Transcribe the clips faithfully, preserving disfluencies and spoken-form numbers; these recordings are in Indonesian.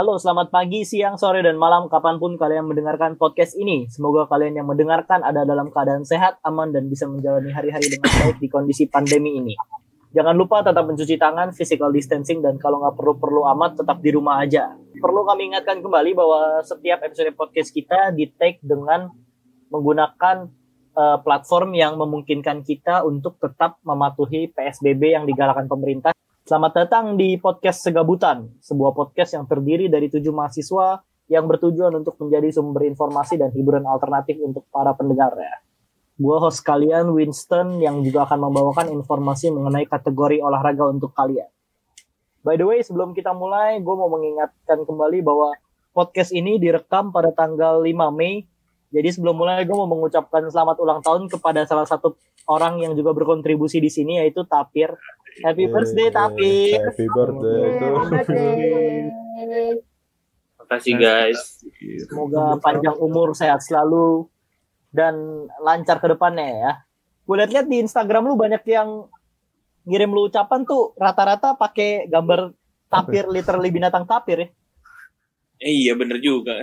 Halo, selamat pagi, siang, sore, dan malam kapanpun kalian mendengarkan podcast ini. Semoga kalian yang mendengarkan ada dalam keadaan sehat, aman, dan bisa menjalani hari-hari dengan baik di kondisi pandemi ini. Jangan lupa tetap mencuci tangan, physical distancing, dan kalau nggak perlu-perlu amat, tetap di rumah aja. Perlu kami ingatkan kembali bahwa setiap episode podcast kita di-take dengan menggunakan uh, platform yang memungkinkan kita untuk tetap mematuhi P S B B yang digalakkan pemerintah. Selamat datang di podcast Segabutan, sebuah podcast yang terdiri dari tujuh mahasiswa yang bertujuan untuk menjadi sumber informasi dan hiburan alternatif untuk para pendengarnya. Gua host kalian Winston yang juga akan membawakan informasi mengenai kategori olahraga untuk kalian. By the way, sebelum kita mulai, gue mau mengingatkan kembali bahwa podcast ini direkam pada tanggal lima Mei. Jadi sebelum mulai, gue mau mengucapkan selamat ulang tahun kepada salah satu orang yang juga berkontribusi di sini, yaitu Tapir. Happy birthday, yeah, Tapir. Happy birthday. Terima kasih, guys. Semoga panjang umur, sehat selalu, dan lancar ke depannya ya. Gue lihat-lihat di Instagram lu banyak yang ngirim lu ucapan tuh rata-rata pakai gambar tapir, literally binatang tapir ya. Eh, iya bener juga.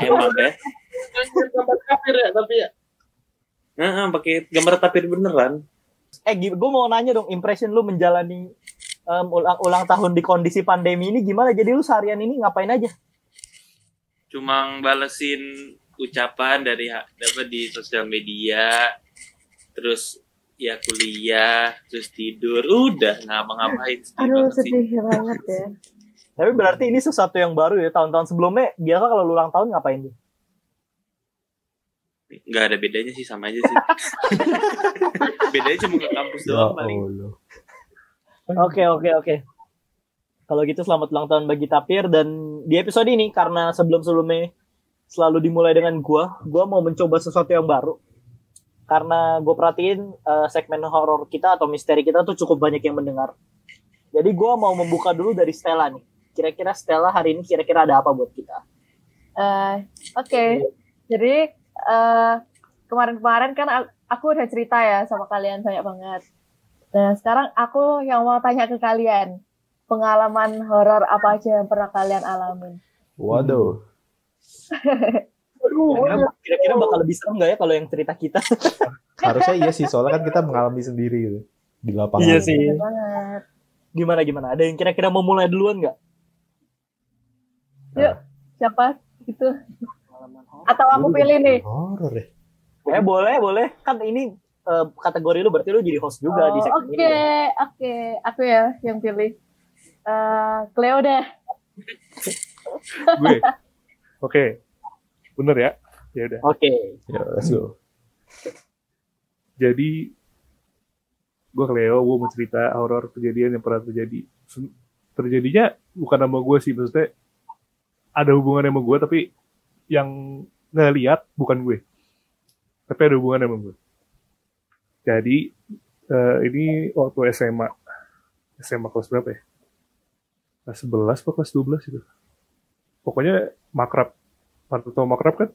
Emang deh. Gambar tapir ya, tapi ya. Heeh, pakai gambar tapir beneran. Eh, gue mau nanya dong, impression lu menjalani um, ulang, ulang tahun di kondisi pandemi ini gimana? Jadi lu seharian ini ngapain aja? Cuma balesin ucapan dari apa di sosial media, terus ya kuliah, terus tidur, udah ngapa-ngapain. Aduh, sedih banget ya. Tapi berarti ini sesuatu yang baru ya, tahun-tahun sebelumnya biasa kalau lu ulang tahun ngapain sih? Nggak ada bedanya sih, sama aja sih. Bedanya cuma ke kampus doang paling. Oke oke oke. Kalau gitu selamat ulang tahun bagi Tapir. Dan di episode ini karena sebelum-sebelumnya selalu dimulai dengan gua, gua mau mencoba sesuatu yang baru. Karena gua perhatiin uh, segmen horor kita atau misteri kita tuh cukup banyak yang mendengar. Jadi gua mau membuka dulu dari Stella nih. Kira-kira Stella hari ini kira-kira ada apa buat kita? Uh, oke. Okay. Jadi Uh, kemarin-kemarin kan aku udah cerita ya sama kalian banyak banget. Nah sekarang aku yang mau tanya ke kalian, pengalaman horor apa aja yang pernah kalian alamin? Waduh. Waduh. Kira-kira bakal lebih serem nggak ya kalau yang cerita kita? Harusnya iya sih, soalnya kan kita mengalami sendiri gitu, di lapangan. Iya sih. Gimana gimana? Ada yang kira-kira mau mulai duluan nggak? Yuk, siapa gitu? Atau aku pilih nih. Horor ya. Eh boleh, boleh. Kan ini uh, kategori lu, berarti lu jadi host juga oh, di segmen okay, ini. Oke, oke. Aku ya yang pilih. Uh, Cleo deh. Gue. Oke. Okay. Bener ya? Ya udah. Oke. Okay. Ya, let's go. Jadi gue Cleo, gue mau cerita horor kejadian yang pernah terjadi. Terjadinya bukan sama gue sih, maksudnya ada hubungannya sama gue tapi yang ngelihat bukan gue, tapi ada hubungannya sama gue. Jadi uh, ini waktu S M A, S M A kelas berapa ya? Kelas sebelas atau kelas dua belas gitu. Pokoknya makrab, atau makrab kan?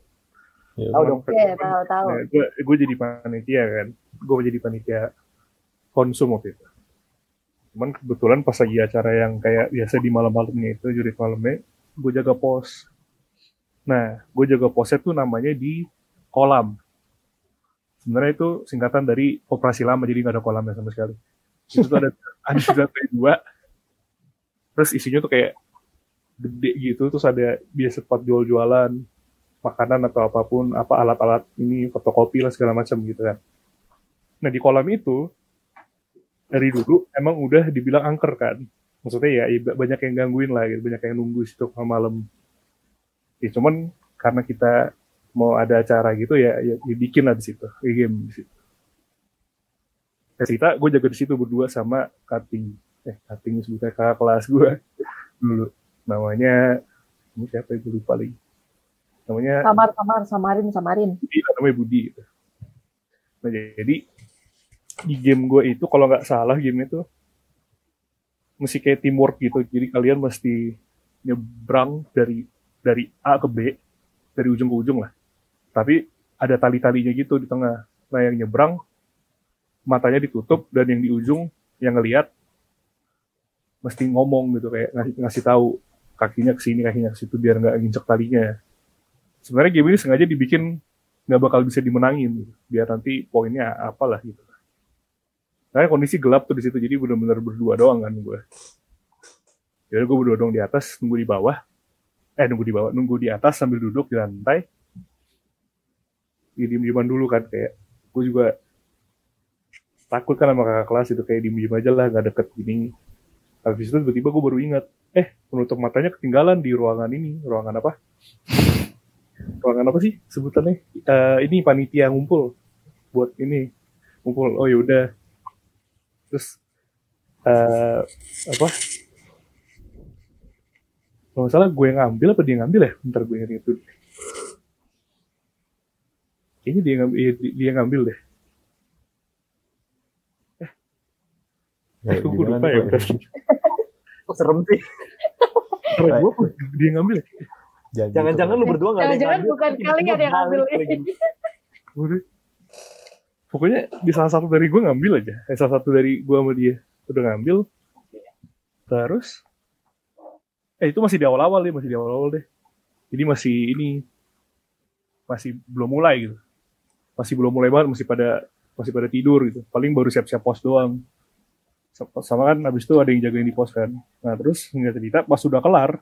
Ya, tahu dong. Iya tahu tahu. Nah, gue, gue jadi panitia kan, gue jadi panitia konsum waktu itu. Cuman kebetulan pas lagi acara yang kayak biasa di malam-malamnya itu, jurit malamnya, gue jaga pos. Nah, gue jaga posnya tuh namanya di kolam. Sebenarnya itu singkatan dari operasi lama, jadi nggak ada kolamnya sama sekali. Itu tuh ada ada dua, terus isinya tuh kayak gede gitu, terus ada biasa tempat jual-jualan makanan atau apapun, apa alat-alat ini fotokopi lah segala macam gitu kan. Nah di kolam itu dari dulu emang udah dibilang angker kan, maksudnya ya banyak yang gangguin lah, gitu. Banyak yang nunggu situ malam. Ya cuman karena kita mau ada acara gitu ya, ya, ya bikin lah di situ, ya game di situ. Ya, cerita gue jaga di situ berdua sama Kating, eh Kating sebutnya kakak kelas gue dulu, namanya ini siapa ya gue lupa lagi, namanya Samar Samar Samarin Samarin. Iya namanya Budi. Gitu. Nah jadi di game gue itu kalau nggak salah game itu mesti kayak teamwork gitu, jadi kalian mesti nyebrang dari dari A ke B, dari ujung ke ujung lah. Tapi ada tali-talinya gitu di tengah. Nah yang nyebrang, matanya ditutup, dan yang di ujung, yang ngelihat, mesti ngomong gitu, kayak ngasih, ngasih tahu kakinya ke sini, kakinya ke situ biar nggak nginjek talinya. Sebenarnya game ini sengaja dibikin nggak bakal bisa dimenangin, gitu. Biar nanti poinnya apalah gitu. Karena kondisi gelap tuh di situ, jadi benar-benar berdua doang kan gue. Jadi gue berdua doang di atas, nunggu di bawah. Eh nunggu di bawah, nunggu di atas sambil duduk di lantai. Ya, diem-dieman dulu kan, kayak gue juga takut kan sama kakak kelas itu, kayak diem-diem aja lah, nggak deket gini. Habis itu tiba-tiba gue baru ingat, eh penutup matanya ketinggalan di ruangan ini, ruangan apa? Ruangan apa sih sebutannya? Uh, ini panitia ngumpul buat ini ngumpul. Oh ya udah. Terus uh, apa? Kalau nggak salah gue ngambil apa dia ngambil ya? Bentar gue ingat itu. Kayaknya dia ngambil, ya, dia ngambil deh. Eh, ya, aku lupa ya. Kok serem sih? Gue dia ngambil. Ya? Jangan-jangan lu berdua nggak ada yang ngambil? Jangan-jangan bukan kalian ada yang ngambil. Pokoknya di salah satu dari gue ngambil aja. Eh, salah satu dari gue sama dia udah ngambil. Terus, eh itu masih di awal-awal deh, masih di awal-awal deh. Jadi masih ini, masih belum mulai gitu. Masih belum mulai banget, masih pada masih pada tidur gitu. Paling baru siap-siap pos doang. Sama kan, abis itu ada yang jagain di pos kan. Nah terus, nggak cerita, pas sudah kelar,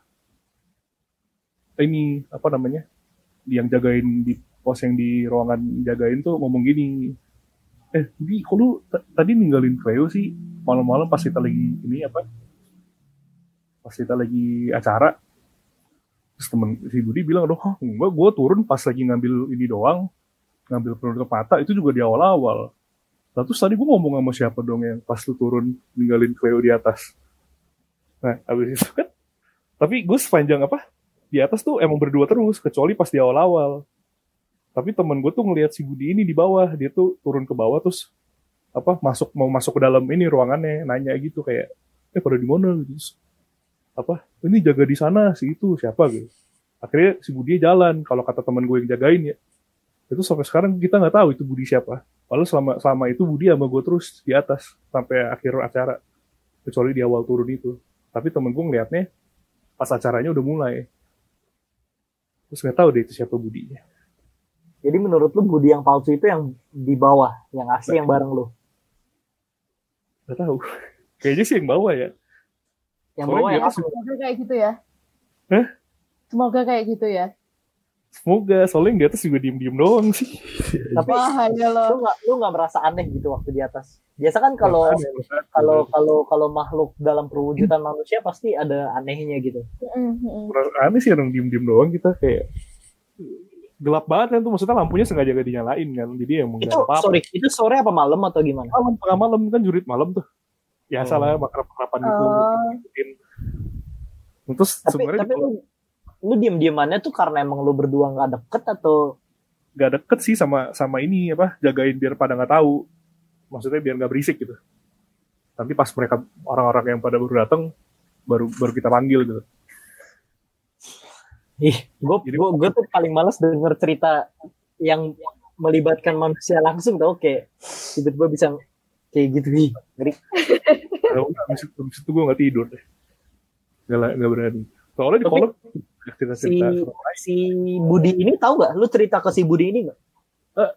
ini apa namanya, yang jagain di pos yang di ruangan jagain tuh ngomong gini, eh Budi kok lu tadi ninggalin Cleo sih malam-malam pas kita lagi ini apa, pas kita lagi acara. Terus temen si Budi bilang, aduh enggak, gue turun pas lagi ngambil ini doang, ngambil penutup mata, itu juga di awal-awal. Nah, terus tadi gue ngomong sama siapa dong yang pas lu turun ninggalin Cleo di atas. Nah abis itu kan, tapi gue sepanjang apa di atas tuh emang berdua terus, kecuali pas di awal-awal. Tapi temen gue tuh ngelihat si Budi ini di bawah, dia tuh turun ke bawah terus apa masuk mau masuk ke dalam ini ruangannya, nanya gitu kayak, eh pada di mana gitu, apa ini jaga di sana si itu siapa gitu. Akhirnya si Budi jalan, kalau kata temen gue yang jagain ya, itu sampai sekarang kita nggak tahu itu Budi siapa. Padahal selama selama itu Budi sama gue terus di atas sampai akhir acara, kecuali di awal turun itu. Tapi temen gue ngelihatnya pas acaranya udah mulai. Terus nggak tahu deh itu siapa Budinya. Jadi menurut lu Budi yang palsu itu yang di bawah, yang asli, nah, yang bareng lu? Nggak tahu. Kayaknya sih yang bawah ya. Yang soalnya bawah yang asli. Semoga kayak gitu ya. Hah? Semoga kayak gitu ya. Semoga, soalnya yang di atas juga diem-diem doang sih. Tapi wah, lu nggak lu nggak merasa aneh gitu waktu di atas? Biasa kan kalau kalau kalau kalau makhluk dalam perwujudan hmm. manusia pasti ada anehnya gitu. Aneh sih orang diem-diem doang, kita kayak gelap banget kan tuh, maksudnya lampunya sengaja gak dinyalain kan, jadi ya mau nggak apa-apa. Sorry, itu sore apa malam atau gimana? Malam, tengah malam kan, jurit malam tuh. Ya hmm. salah, makrap-makrapan gitu. Uh. Terus tapi, sebenarnya tapi kalau, lu, lu diem-diemannya tuh karena emang lu berdua nggak deket atau? Nggak deket sih sama sama ini apa, jagain biar pada nggak tahu, maksudnya biar nggak berisik gitu. Nanti pas mereka orang-orang yang pada baru datang, baru baru kita panggil gitu. Ih, gue gue tuh paling malas denger cerita yang melibatkan manusia langsung tau, kayak tiba-tiba bisa kayak gitu nih, ngeri. Habis itu gue nggak tidur deh, nggak nggak berani. Soalnya di kolom si si Budi ini tahu nggak? Lu cerita ke si Budi ini nggak? Eh,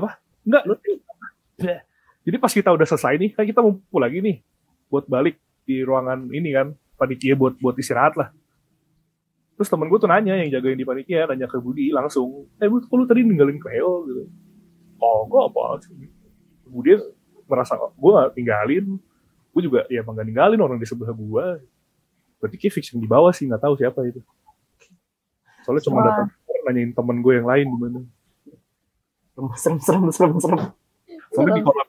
apa? Nggak. Lu cerita. Jadi pas kita udah selesai nih, kan kita mau pulang lagi nih, buat balik di ruangan ini kan, panitia buat buat istirahat lah. Terus temen gue tuh nanya, yang jagain di panitia, nanya ke Budi langsung, eh Bu, kok lu tadi ninggalin Cleo gitu. Oh, gue apa sih? Budi merasa, gue gak tinggalin. Gue juga, ya emang gak ninggalin orang di sebelah gue. Berarti kayak fiction di bawah sih, gak tahu siapa itu. Soalnya cuma datang nanyain temen gue yang lain gimana. Serem, serem, serem, serem. Soalnya di kolam,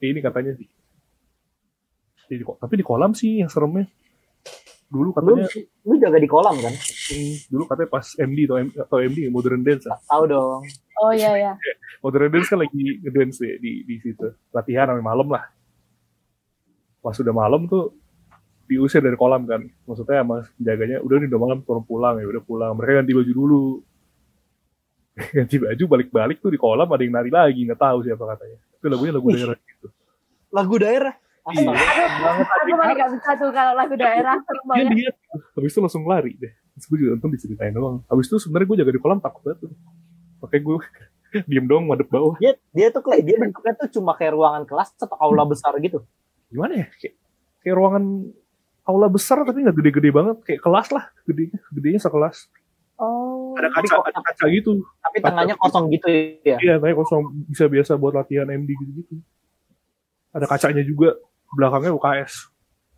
ini katanya sih. Tapi di kolam sih yang seremnya. Dulu katanya lu, lu jaga di kolam kan? Dulu katanya pas M D atau M D, atau M D Modern Dance. Tahu dong. Oh iya ya. Modern Dance kan lagi ngedance deh di di situ. Latihan sampai malam lah. Pas sudah malam tuh diusir dari kolam kan. Maksudnya sama jaganya udah nih udah malam turun pulang ya, udah pulang. Mereka ganti baju dulu. Ganti baju balik-balik tuh di kolam, ada yang nari lagi, enggak tahu siapa katanya. Itu lagunya lagu daerah gitu. Lagu daerah. Aduh, aku malah gak bisa tuh kalau lagu daerah. Iya, dia. Habis itu langsung lari deh. Terus gue juga nonton diceritain doang. Habis itu sebenarnya gue jaga di kolam takut banget. Makanya gue diem doang ngadep bawah. Dia, dia tuh kayak, dia bentuknya tuh cuma kayak ruangan kelas atau aula besar gitu. Gimana ya? Kayak, kayak ruangan aula besar tapi gak gede-gede banget. Kayak kelas lah. Gedenya, gedenya sekelas. Oh. Ada kaca, ada kaca gitu. Tapi tengahnya kosong gitu ya? Iya, tengahnya kosong. Bisa biasa buat latihan M D gitu-gitu. Ada kacanya juga. Belakangnya U K S.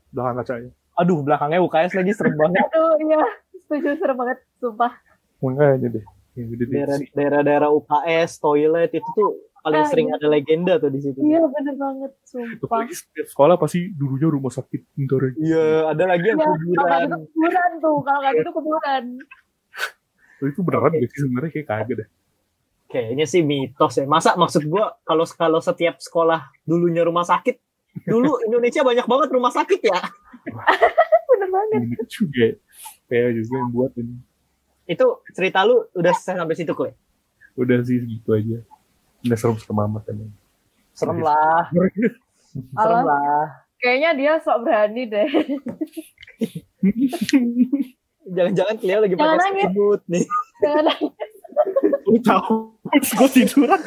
Belakang kacanya. Aduh, belakangnya U K S lagi serem banget. Aduh, iya. Setuju, serem banget. Sumpah. Makanya deh. Daerah-daerah U K S, toilet, itu tuh paling ah, sering iya. Ada legenda tuh di situ. Iya, bener banget. Sumpah. Sekolah pasti dulunya rumah sakit. Bentar. Iya, ada lagi yang kuburan. Kalau gitu kuburan tuh. Kalau gak gitu kuburan. Itu beneran okay. Deh sih sebenarnya kayak kagak deh. Kayaknya sih mitos ya. Masa maksud gue kalau kalau setiap sekolah dulunya rumah sakit. Dulu Indonesia banyak banget rumah sakit ya. Bener banget. Bener juga. Kayak justru yang buat ini. Itu cerita lu udah selesai sampai situ Kle? Udah sih gitu aja. Udah serem-serem amat emang. Serem lah. Serem lah. Kayaknya dia sok berani deh. Jangan-jangan Cleo lagi pakai sebut nih. Jangan nangis. Gue tahu. Gue tiduran.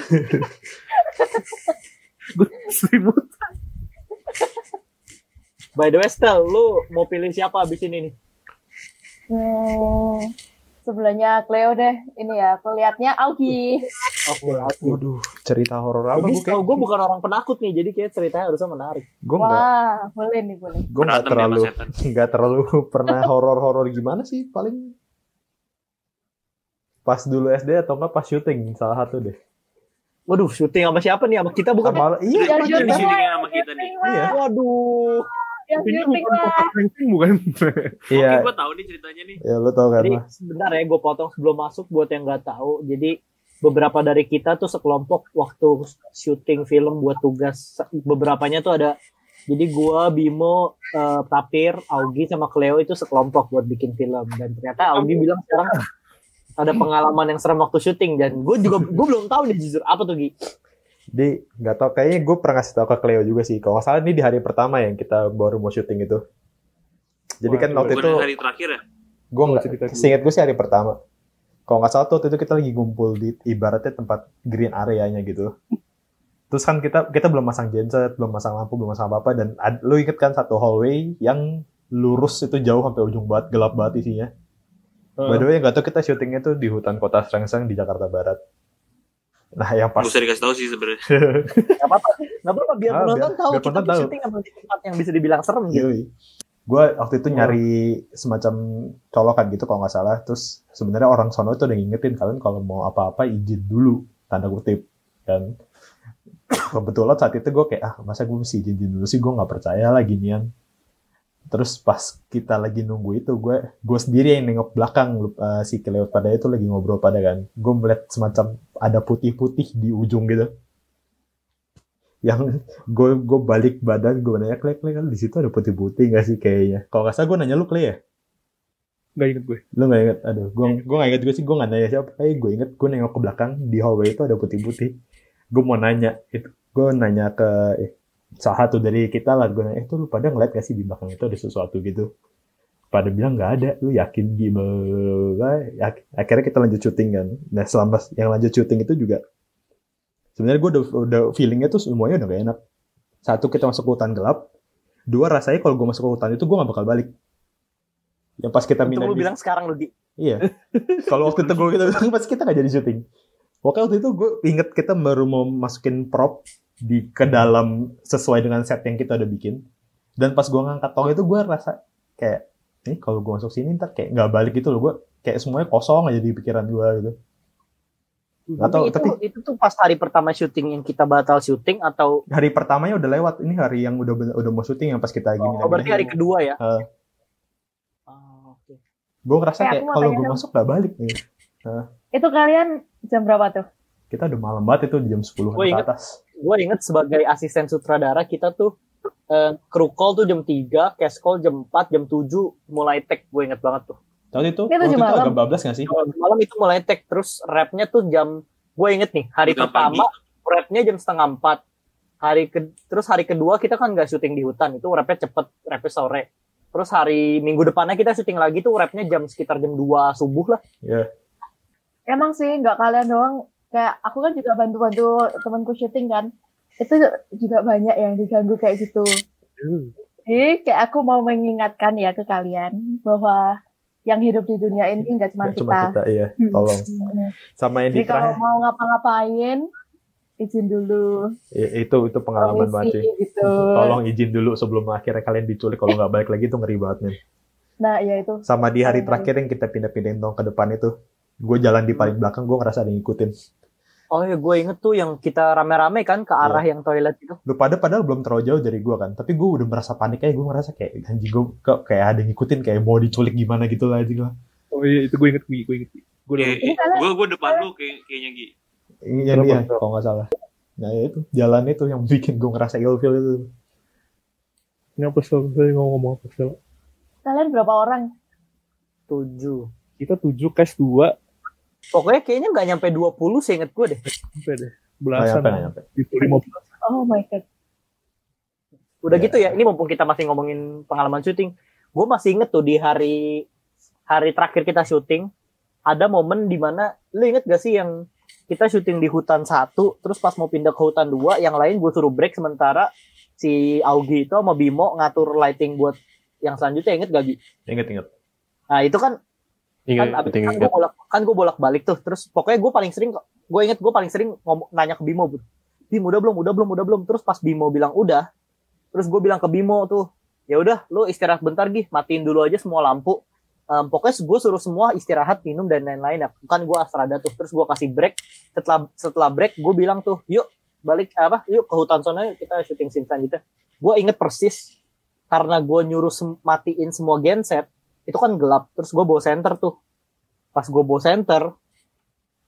Gue seributan. By the way, Stel, lu mau pilih siapa abis ini nih? Hmm, sebelahnya Cleo deh. Ini ya, kelihatannya Augi. Aku lagi. Waduh, cerita horor apa? Gue gue bukan orang penakut nih, jadi kayak ceritanya harusnya menarik. Gua wah, enggak, boleh nih boleh. Gue nggak terlalu, nggak terlalu pernah horor-horor gimana sih? Paling pas dulu S D atau nggak pas syuting salah satu deh. Waduh, syuting sama siapa nih? Sama kita bukan? Sama, iya, syuting sama kita nih. Iya. Waduh. Yang syuting lah. Srengseng bukan? Iya. Mungkin gue tahu nih ceritanya nih. Iya, lo tahu kan? Jadi, sebentar ya, gue potong sebelum masuk buat yang nggak tahu. Jadi, beberapa dari kita tuh sekelompok waktu syuting film buat tugas. Beberapanya tuh ada. Jadi, gue, Bimo, uh, Tapir, Augi, sama Cleo itu sekelompok buat bikin film. Dan ternyata Augi bilang sekarang... ada pengalaman yang serem waktu syuting dan gue juga gue belum tahu nih jujur apa tuh Gi. Jadi nggak tahu kayaknya gue pernah ngasih tahu ke Cleo juga sih. Kalau nggak salah ini di hari pertama yang kita baru mau syuting itu. Jadi wah, kan waktu itu hari terakhir ya. Gue nggak seingat gue sih hari pertama. Kalau nggak salah tuh waktu itu kita lagi ngumpul di ibaratnya tempat green areanya gitu. Terus kan kita kita belum masang genset, belum masang lampu, belum masang apa apa dan ad, lu inget kan satu hallway yang lurus itu jauh sampai ujung banget gelap banget isinya. By the way, nggak tau kita syutingnya tuh di hutan kota Srengseng di Jakarta Barat. Nah, yang pas. Gak usah dikasih tahu sih sebenarnya. Gak apa-apa, gak apa-apa biar ah, penonton tahu kita tuh syuting sama tempat yang bisa dibilang serem gitu. Gue waktu itu nyari semacam colokan gitu kalau nggak salah. Terus sebenarnya orang sono itu udah ngingetin kalian kalau mau apa-apa izin dulu tanda kutip. Dan kebetulan saat itu gue kayak ah masa gue mesti izin dulu sih gue nggak percaya lah ginian. Terus pas kita lagi nunggu itu, gue gue sendiri yang nengok belakang uh, si Cleo pada itu lagi ngobrol pada kan. Gue melihat semacam ada putih-putih di ujung gitu. Yang gue gue balik badan, gue nanya Cleo, Cleo kan di situ ada putih-putih nggak sih kayaknya? Kalau nggak salah gue nanya lu Cleo ya? Nggak inget gue. Lu nggak inget? Aduh, gue gue nggak inget gue sih. Gue nggak nanya siapa. Eh, gue inget gue nengok ke belakang di hallway itu ada putih-putih. Gue mau nanya, gue nanya ke eh, salah satu dari kita lah, gue nanya, eh tuh lu pada ngeliat gak sih di belakang itu ada sesuatu gitu? Pada bilang gak ada, lu yakin gimana? Ak- akhirnya kita lanjut syuting kan. Nah selama yang lanjut syuting itu juga, sebenarnya gue udah, udah feelingnya tuh semuanya udah gak enak. Satu, kita masuk ke hutan gelap. Dua, rasanya kalau gue masuk ke hutan itu gue gak bakal balik. Yang pas kita minat. Itu lu bilang di... sekarang lu di. Iya. Kalau waktu itu gue kita bilang, pas kita gak jadi syuting. Waktu itu gue inget kita baru mau masukin prop di ke dalam sesuai dengan set yang kita udah bikin dan pas gue ngangkat tong itu gue rasa kayak nih kalau gue masuk sini ntar kayak nggak balik gitu loh gue kayak semuanya kosong aja di pikiran gue gitu. Atau itu, tapi itu tuh pas hari pertama syuting yang kita batal syuting atau hari pertamanya udah lewat ini hari yang udah udah mau syuting yang pas kita gini. Oh, oh berarti hari kedua ya? Uh, oh, oke. Okay. Gue ngerasa kayak, kayak kalau gue masuk nggak balik nih. Uh, itu kalian jam berapa tuh? Kita udah malam banget itu di jam sepuluh ke atas. Gue inget sebagai asisten sutradara kita tuh eh, crew call tuh jam tiga, cast call jam empat, jam tujuh mulai take. Gue inget banget tuh. Tahun itu? Itu waktu itu malam. Agak bablas gak sih? Malam itu mulai take. Terus rapnya tuh jam, gue inget nih hari pertama rapnya jam setengah empat. hari ke, terus hari kedua kita kan nggak syuting di hutan, itu repnya cepet, repnya sore. Terus hari minggu depannya kita syuting lagi tuh repnya jam sekitar jam dua subuh lah. Yeah. Emang sih nggak kalian doang, kayak aku kan juga bantu-bantu temanku syuting kan, itu juga banyak yang diganggu kayak gitu. Mm. Jadi kayak aku mau mengingatkan ya ke kalian bahwa yang hidup di dunia ini nggak cuma, cuma kita. Kita iya, tolong. Sama yang jadi kalau mau ngapa-ngapain izin dulu. I, itu itu pengalaman banget sih. Gitu. Tolong izin dulu sebelum akhirnya kalian diculik, kalau nggak balik lagi itu ngeri banget nih. Nah, ya itu. Sama di hari terakhir yang kita pindah-pindahin dong ke depan itu, gue jalan di paling belakang, gue ngerasa ada yang ngikutin. Oh ya, gue inget tuh yang kita rame-rame kan ke arah yeah. yang toilet itu. Lu pada padahal belum terlalu jauh dari gue kan, tapi gue udah merasa panik aja, gue merasa kayak anjing gue kayak ada yang ngikutin, kayak mau diculik gimana gitu lah anjing lah. Oh iya, itu gue inget gue gue inget. Gue gue depan lu kayak kayaknya gitu. Iya iya, kalau nggak salah. Nah ya itu jalan itu yang bikin gue ngerasa ilfeel itu. Ini apa sih ngomong apa sih? Kalian berapa orang? Tujuh. Kita tujuh cash dua. Pokoknya kayaknya nggak nyampe dua puluh sih inget gue deh. Sampai deh. Belasan. lima belas. Oh my god. Udah yeah. gitu ya. Ini mumpung kita masih ngomongin pengalaman syuting, gue masih inget tuh di hari hari terakhir kita syuting ada momen dimana lu inget gak sih yang kita syuting di hutan satu, terus pas mau pindah ke hutan dua, yang lain gue suruh break sementara si Augi itu sama Bimo ngatur lighting buat yang selanjutnya, inget gak Gi? Inget inget. Nah itu kan. Ingat, kan, kan gue bolak kan gue bolak balik tuh, terus pokoknya gue paling sering gue inget gue paling sering ngomong, nanya ke Bimo, Bimo udah belum udah belum udah belum terus pas Bimo bilang udah, terus gue bilang ke Bimo tuh ya udah lu istirahat bentar Gi, matiin dulu aja semua lampu, um, pokoknya gue suruh semua istirahat, minum dan lain-lain ya. Kan gue astrada tuh, terus gue kasih break, setelah setelah break gue bilang tuh yuk balik apa yuk ke hutan sana kita syuting scene selanjutnya. Gue inget persis karena gue nyuruh sem- matiin semua genset. Itu kan gelap, terus gue bawa senter tuh. Pas gue bawa senter,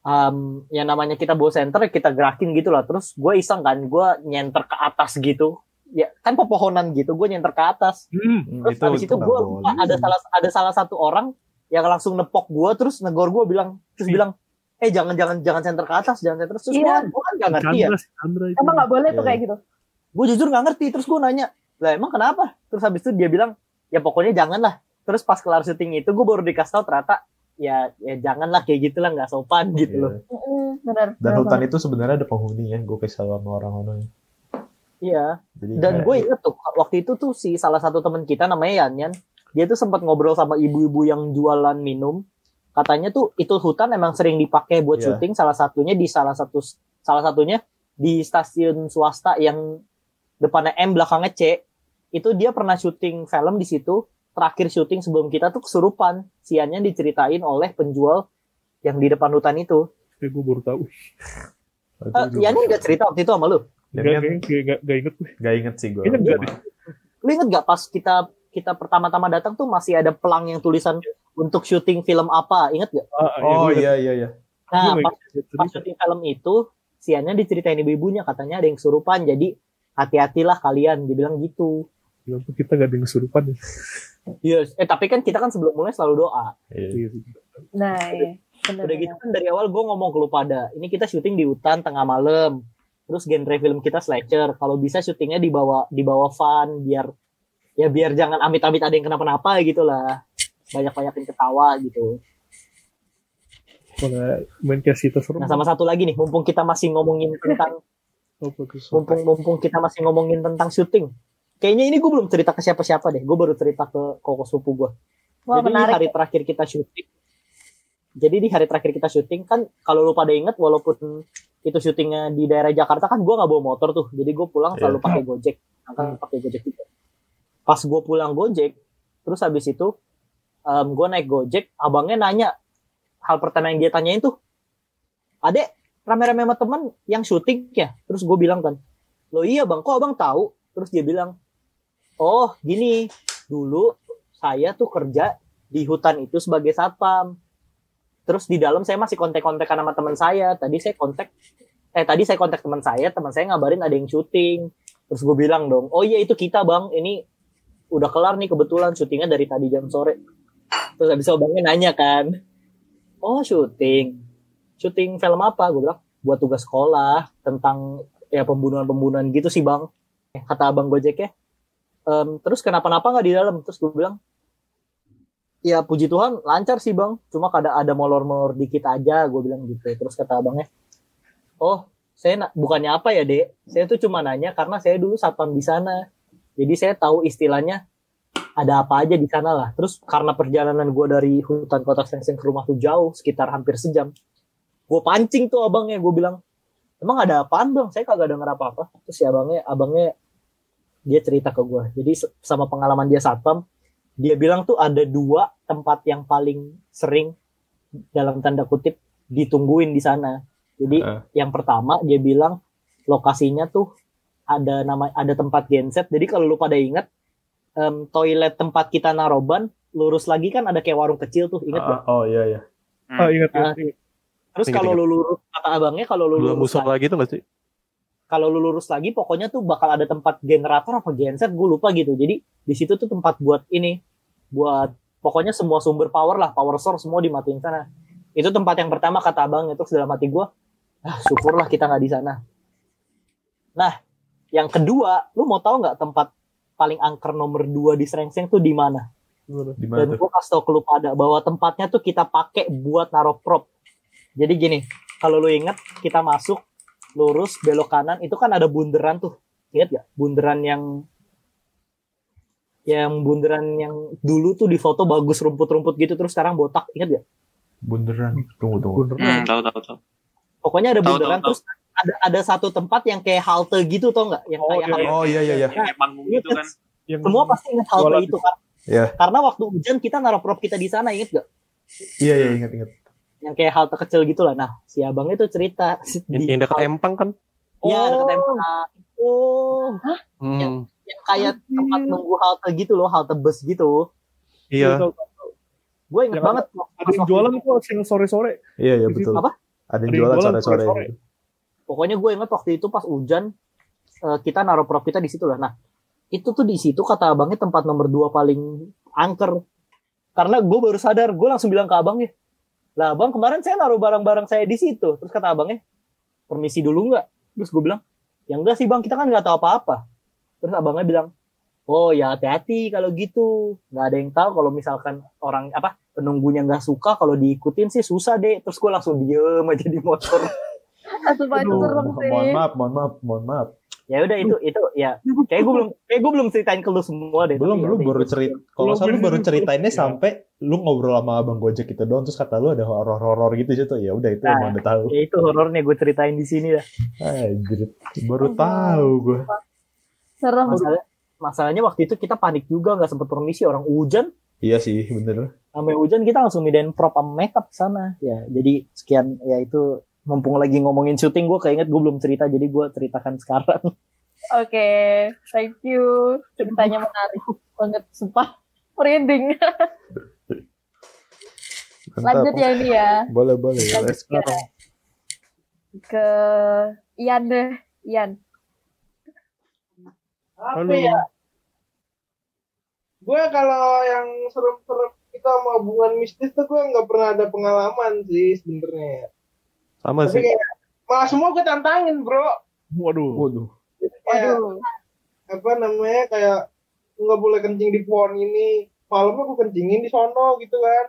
um, yang namanya kita bawa senter, kita gerakin gitu lah. Terus gue iseng kan, gue nyenter ke atas gitu. Ya kan pepohonan gitu, gue nyenter ke atas. Hmm, terus itu, abis itu, itu gue ada salah ada salah satu orang yang langsung nepok gue, terus negor gue bilang, terus hmm. bilang, eh jangan jangan jangan senter ke atas, jangan senter. Terus yeah. gue kan gak ngerti ya. Emang gak boleh yeah. tuh kayak gitu. Gue jujur gak ngerti, terus gue nanya, lah emang kenapa? Terus habis itu dia bilang, ya pokoknya jangan lah. Terus pas kelar syuting itu gue baru dikasih tau ternyata ya ya janganlah kayak gitulah, nggak sopan gitu yeah. loh. Mm-hmm, benar. Dan benar, hutan benar. Itu sebenarnya ada penghuninya, gue kesal sama orang-orang. Iya. Yeah. Dan kayak... gue inget tuh waktu itu tuh si salah satu teman kita namanya Yan-Yan, dia tuh sempat ngobrol sama ibu-ibu yang jualan minum. Katanya tuh itu hutan emang sering dipakai buat yeah. syuting, salah satunya di salah satu salah satunya di stasiun swasta yang depannya M belakangnya C. Itu dia pernah syuting film di situ. Terakhir syuting sebelum kita tuh kesurupan, siannya diceritain oleh penjual yang di depan hutan itu. Ya, gue baru tahu. uh, Yannya nggak cerita waktu itu sama lu? Nggak inget gue. Nggak inget sih gue. Lu inget nggak pas kita kita pertama-tama datang tuh masih ada pelang yang tulisan ya. Untuk syuting film apa? Inget nggak? Ah, oh iya iya iya. Nah pas, pas syuting film itu, siannya diceritain ibu-ibunya katanya ada yang kesurupan, jadi hati-hatilah kalian, dibilang gitu. Bilang tuh kita nggak ada yang kesurupan ya. Yes, eh tapi kan kita kan sebelum mulai selalu doa. Iya. Nah, iya. Bener, udah bener. Gitu kan dari awal gue ngomong ke lu pada, ini kita syuting di hutan tengah malam. Terus genre film kita slasher, kalau bisa syutingnya di bawah di bawah van biar ya biar jangan amit-amit ada yang kenapa-napa gitu lah. Banyak-banyakin ketawa gitu. Nah, main case itu seru. Nah, sama satu lagi nih, mumpung kita masih ngomongin tentang mumpung-mumpung kita masih ngomongin tentang syuting. Kayaknya ini gue belum cerita ke siapa-siapa deh. Gue baru cerita ke koko sepupu gue. Wah, jadi menarik. Hari terakhir kita syuting. Jadi di hari terakhir kita syuting kan, kalau lu pada inget, walaupun itu syutingnya di daerah Jakarta kan, gue nggak bawa motor tuh. Jadi gue pulang selalu yeah. pakai gojek. Angkat pakai gojek juga. Pas gue pulang gojek, terus habis itu um, gue naik gojek. Abangnya nanya, hal pertama yang dia tanyain tuh, adek rame-rame sama teman yang syuting ya. Terus gue bilang kan, lo iya bang, kok abang tahu? Terus dia bilang, oh gini, dulu saya tuh kerja di hutan itu sebagai satpam. Terus di dalam saya masih kontak-kontakan sama teman saya. Tadi saya kontak, eh tadi saya kontak teman saya, teman saya ngabarin ada yang syuting. Terus gue bilang dong, oh iya itu kita bang, ini udah kelar nih kebetulan syutingnya dari tadi jam sore. Terus habis itu abangnya nanya kan, oh syuting, syuting film apa? Gue bilang, buat tugas sekolah tentang ya pembunuhan-pembunuhan gitu sih bang, kata abang Gojek ya. Um, terus kenapa-napa nggak di dalam? Terus gue bilang, ya puji Tuhan lancar sih bang, cuma ada ada molor-molor dikit aja, gue bilang gitu. Terus kata abangnya, oh saya na- bukannya apa ya dek, saya tuh cuma nanya karena saya dulu satpam di sana, jadi saya tahu istilahnya ada apa aja di sana lah. Terus karena perjalanan gue dari hutan kota Srengseng ke rumah tuh jauh, sekitar hampir sejam, gue pancing tuh abangnya, gue bilang, emang ada apaan bang? Saya kagak denger apa-apa. Terus ya abangnya, abangnya dia cerita ke gue. Jadi sama pengalaman dia satpam, dia bilang tuh ada dua tempat yang paling sering dalam tanda kutip ditungguin di sana. Jadi uh. yang pertama dia bilang lokasinya tuh ada nama ada tempat genset. Jadi kalau lu pada ingat um, toilet tempat kita naro ban, lurus lagi kan ada kayak warung kecil tuh, ingat enggak? Uh, oh iya iya. Hmm. Oh ingat. Uh, terus kalau lu lurus kata abangnya kalau lu lurus lagi tuh pasti kalau lu lurus lagi pokoknya tuh bakal ada tempat generator apa genset gue lupa gitu. Jadi di situ tuh tempat buat ini, buat pokoknya semua sumber power lah, power source semua dimatiin sana. Itu tempat yang pertama kata abang itu. Dalam hati gue, ah syukurlah kita nggak di sana. Nah yang kedua, lu mau tahu nggak tempat paling angker nomor dua di Srengseng tuh di mana? Dan gue kasih tau ke lu pada bahwa tempatnya tuh kita pakai buat naro prop. Jadi gini, kalau lu inget kita masuk lurus belok kanan itu kan ada bunderan tuh, ingat gak? Bunderan yang yang bunderan yang dulu tuh di foto bagus rumput-rumput gitu terus sekarang botak, ingat gak? Bunderan, tunggu tunggu. Hmm, tahu tahu tahu. Pokoknya ada tau, bunderan tau, tau. Terus ada ada satu tempat yang kayak halte gitu tau nggak? Yang oh, kayak iya, oh iya iya iya. Kayak panggung gitu kan. Yang semua pasti ingat halte itu kan. Yeah. Karena waktu hujan kita naruh prop kita di sana, ingat gak? Iya yeah, iya yeah, ingat ingat. Yang kayak halte kecil gitu lah. Nah, si abang itu cerita. Yang dekat Empang kan? Iya, oh. dekat Empang. Oh. Hah? Hmm. Yang, yang kayak Aduh. tempat nunggu halte gitu loh, halte bus gitu. Iya. Gue ingat yang banget. Ada yang jualan itu sore-sore. Iya, iya betul. Apa? Ada yang jualan sore-sore. Sore. Pokoknya gue ingat waktu itu pas hujan, kita naruh prop kita di situ lah. Nah, itu tuh di situ kata abangnya tempat nomor dua paling angker. Karena gue baru sadar, gue langsung bilang ke abangnya, lah bang kemarin saya naruh barang-barang saya di situ. Terus kata abangnya, permisi dulu nggak? Terus gue bilang, ya enggak sih bang, kita kan nggak tahu apa-apa. Terus abangnya bilang, oh ya hati-hati kalau gitu, nggak ada yang tahu kalau misalkan orang apa penunggunya nggak suka kalau diikutin sih susah deh. Terus gue langsung diem aja di motor. Aduh, mohon maaf, mohon maaf, mohon maaf. Ya udah itu itu ya. Kayak gue belum, kayak gue belum ceritain ke lu semua deh. Belum, lu baru cerita. Kalau saya lu baru ceritainnya sampai lu ngobrol sama abang Gojek gitu doang, terus kata lu ada horor-horor gitu gitu. Ya udah itu emang udah tahu. Ya itu horornya gue ceritain di sini dah. Anjir, baru tahu gue. Serem. Masalah, masalahnya waktu itu kita panik juga, nggak sempet permisi, orang hujan. Iya sih, bener. Sampai hujan kita langsung midain prop sama makeup sana. Ya, jadi sekian ya itu. Mumpung lagi ngomongin syuting, gue keinget gue belum cerita, jadi gue ceritakan sekarang. Oke, okay, thank you. Ceritanya menarik banget, sumpah. Merinding. Lanjut ya ini ya. Boleh, boleh. Lanjut ya. Ke, ke Ian deh. Ian. Apa ya? Gue kalau yang serem-serem kita mau hubungan mistis tuh gue gak pernah ada pengalaman sih sebenernya ya. Sama sih. Kayak, malah semua gue tantangin bro. Waduh. Waduh. Kayak, Waduh. Apa namanya kayak nggak boleh kencing di pohon ini. Malam aku kencingin di sono gitu kan.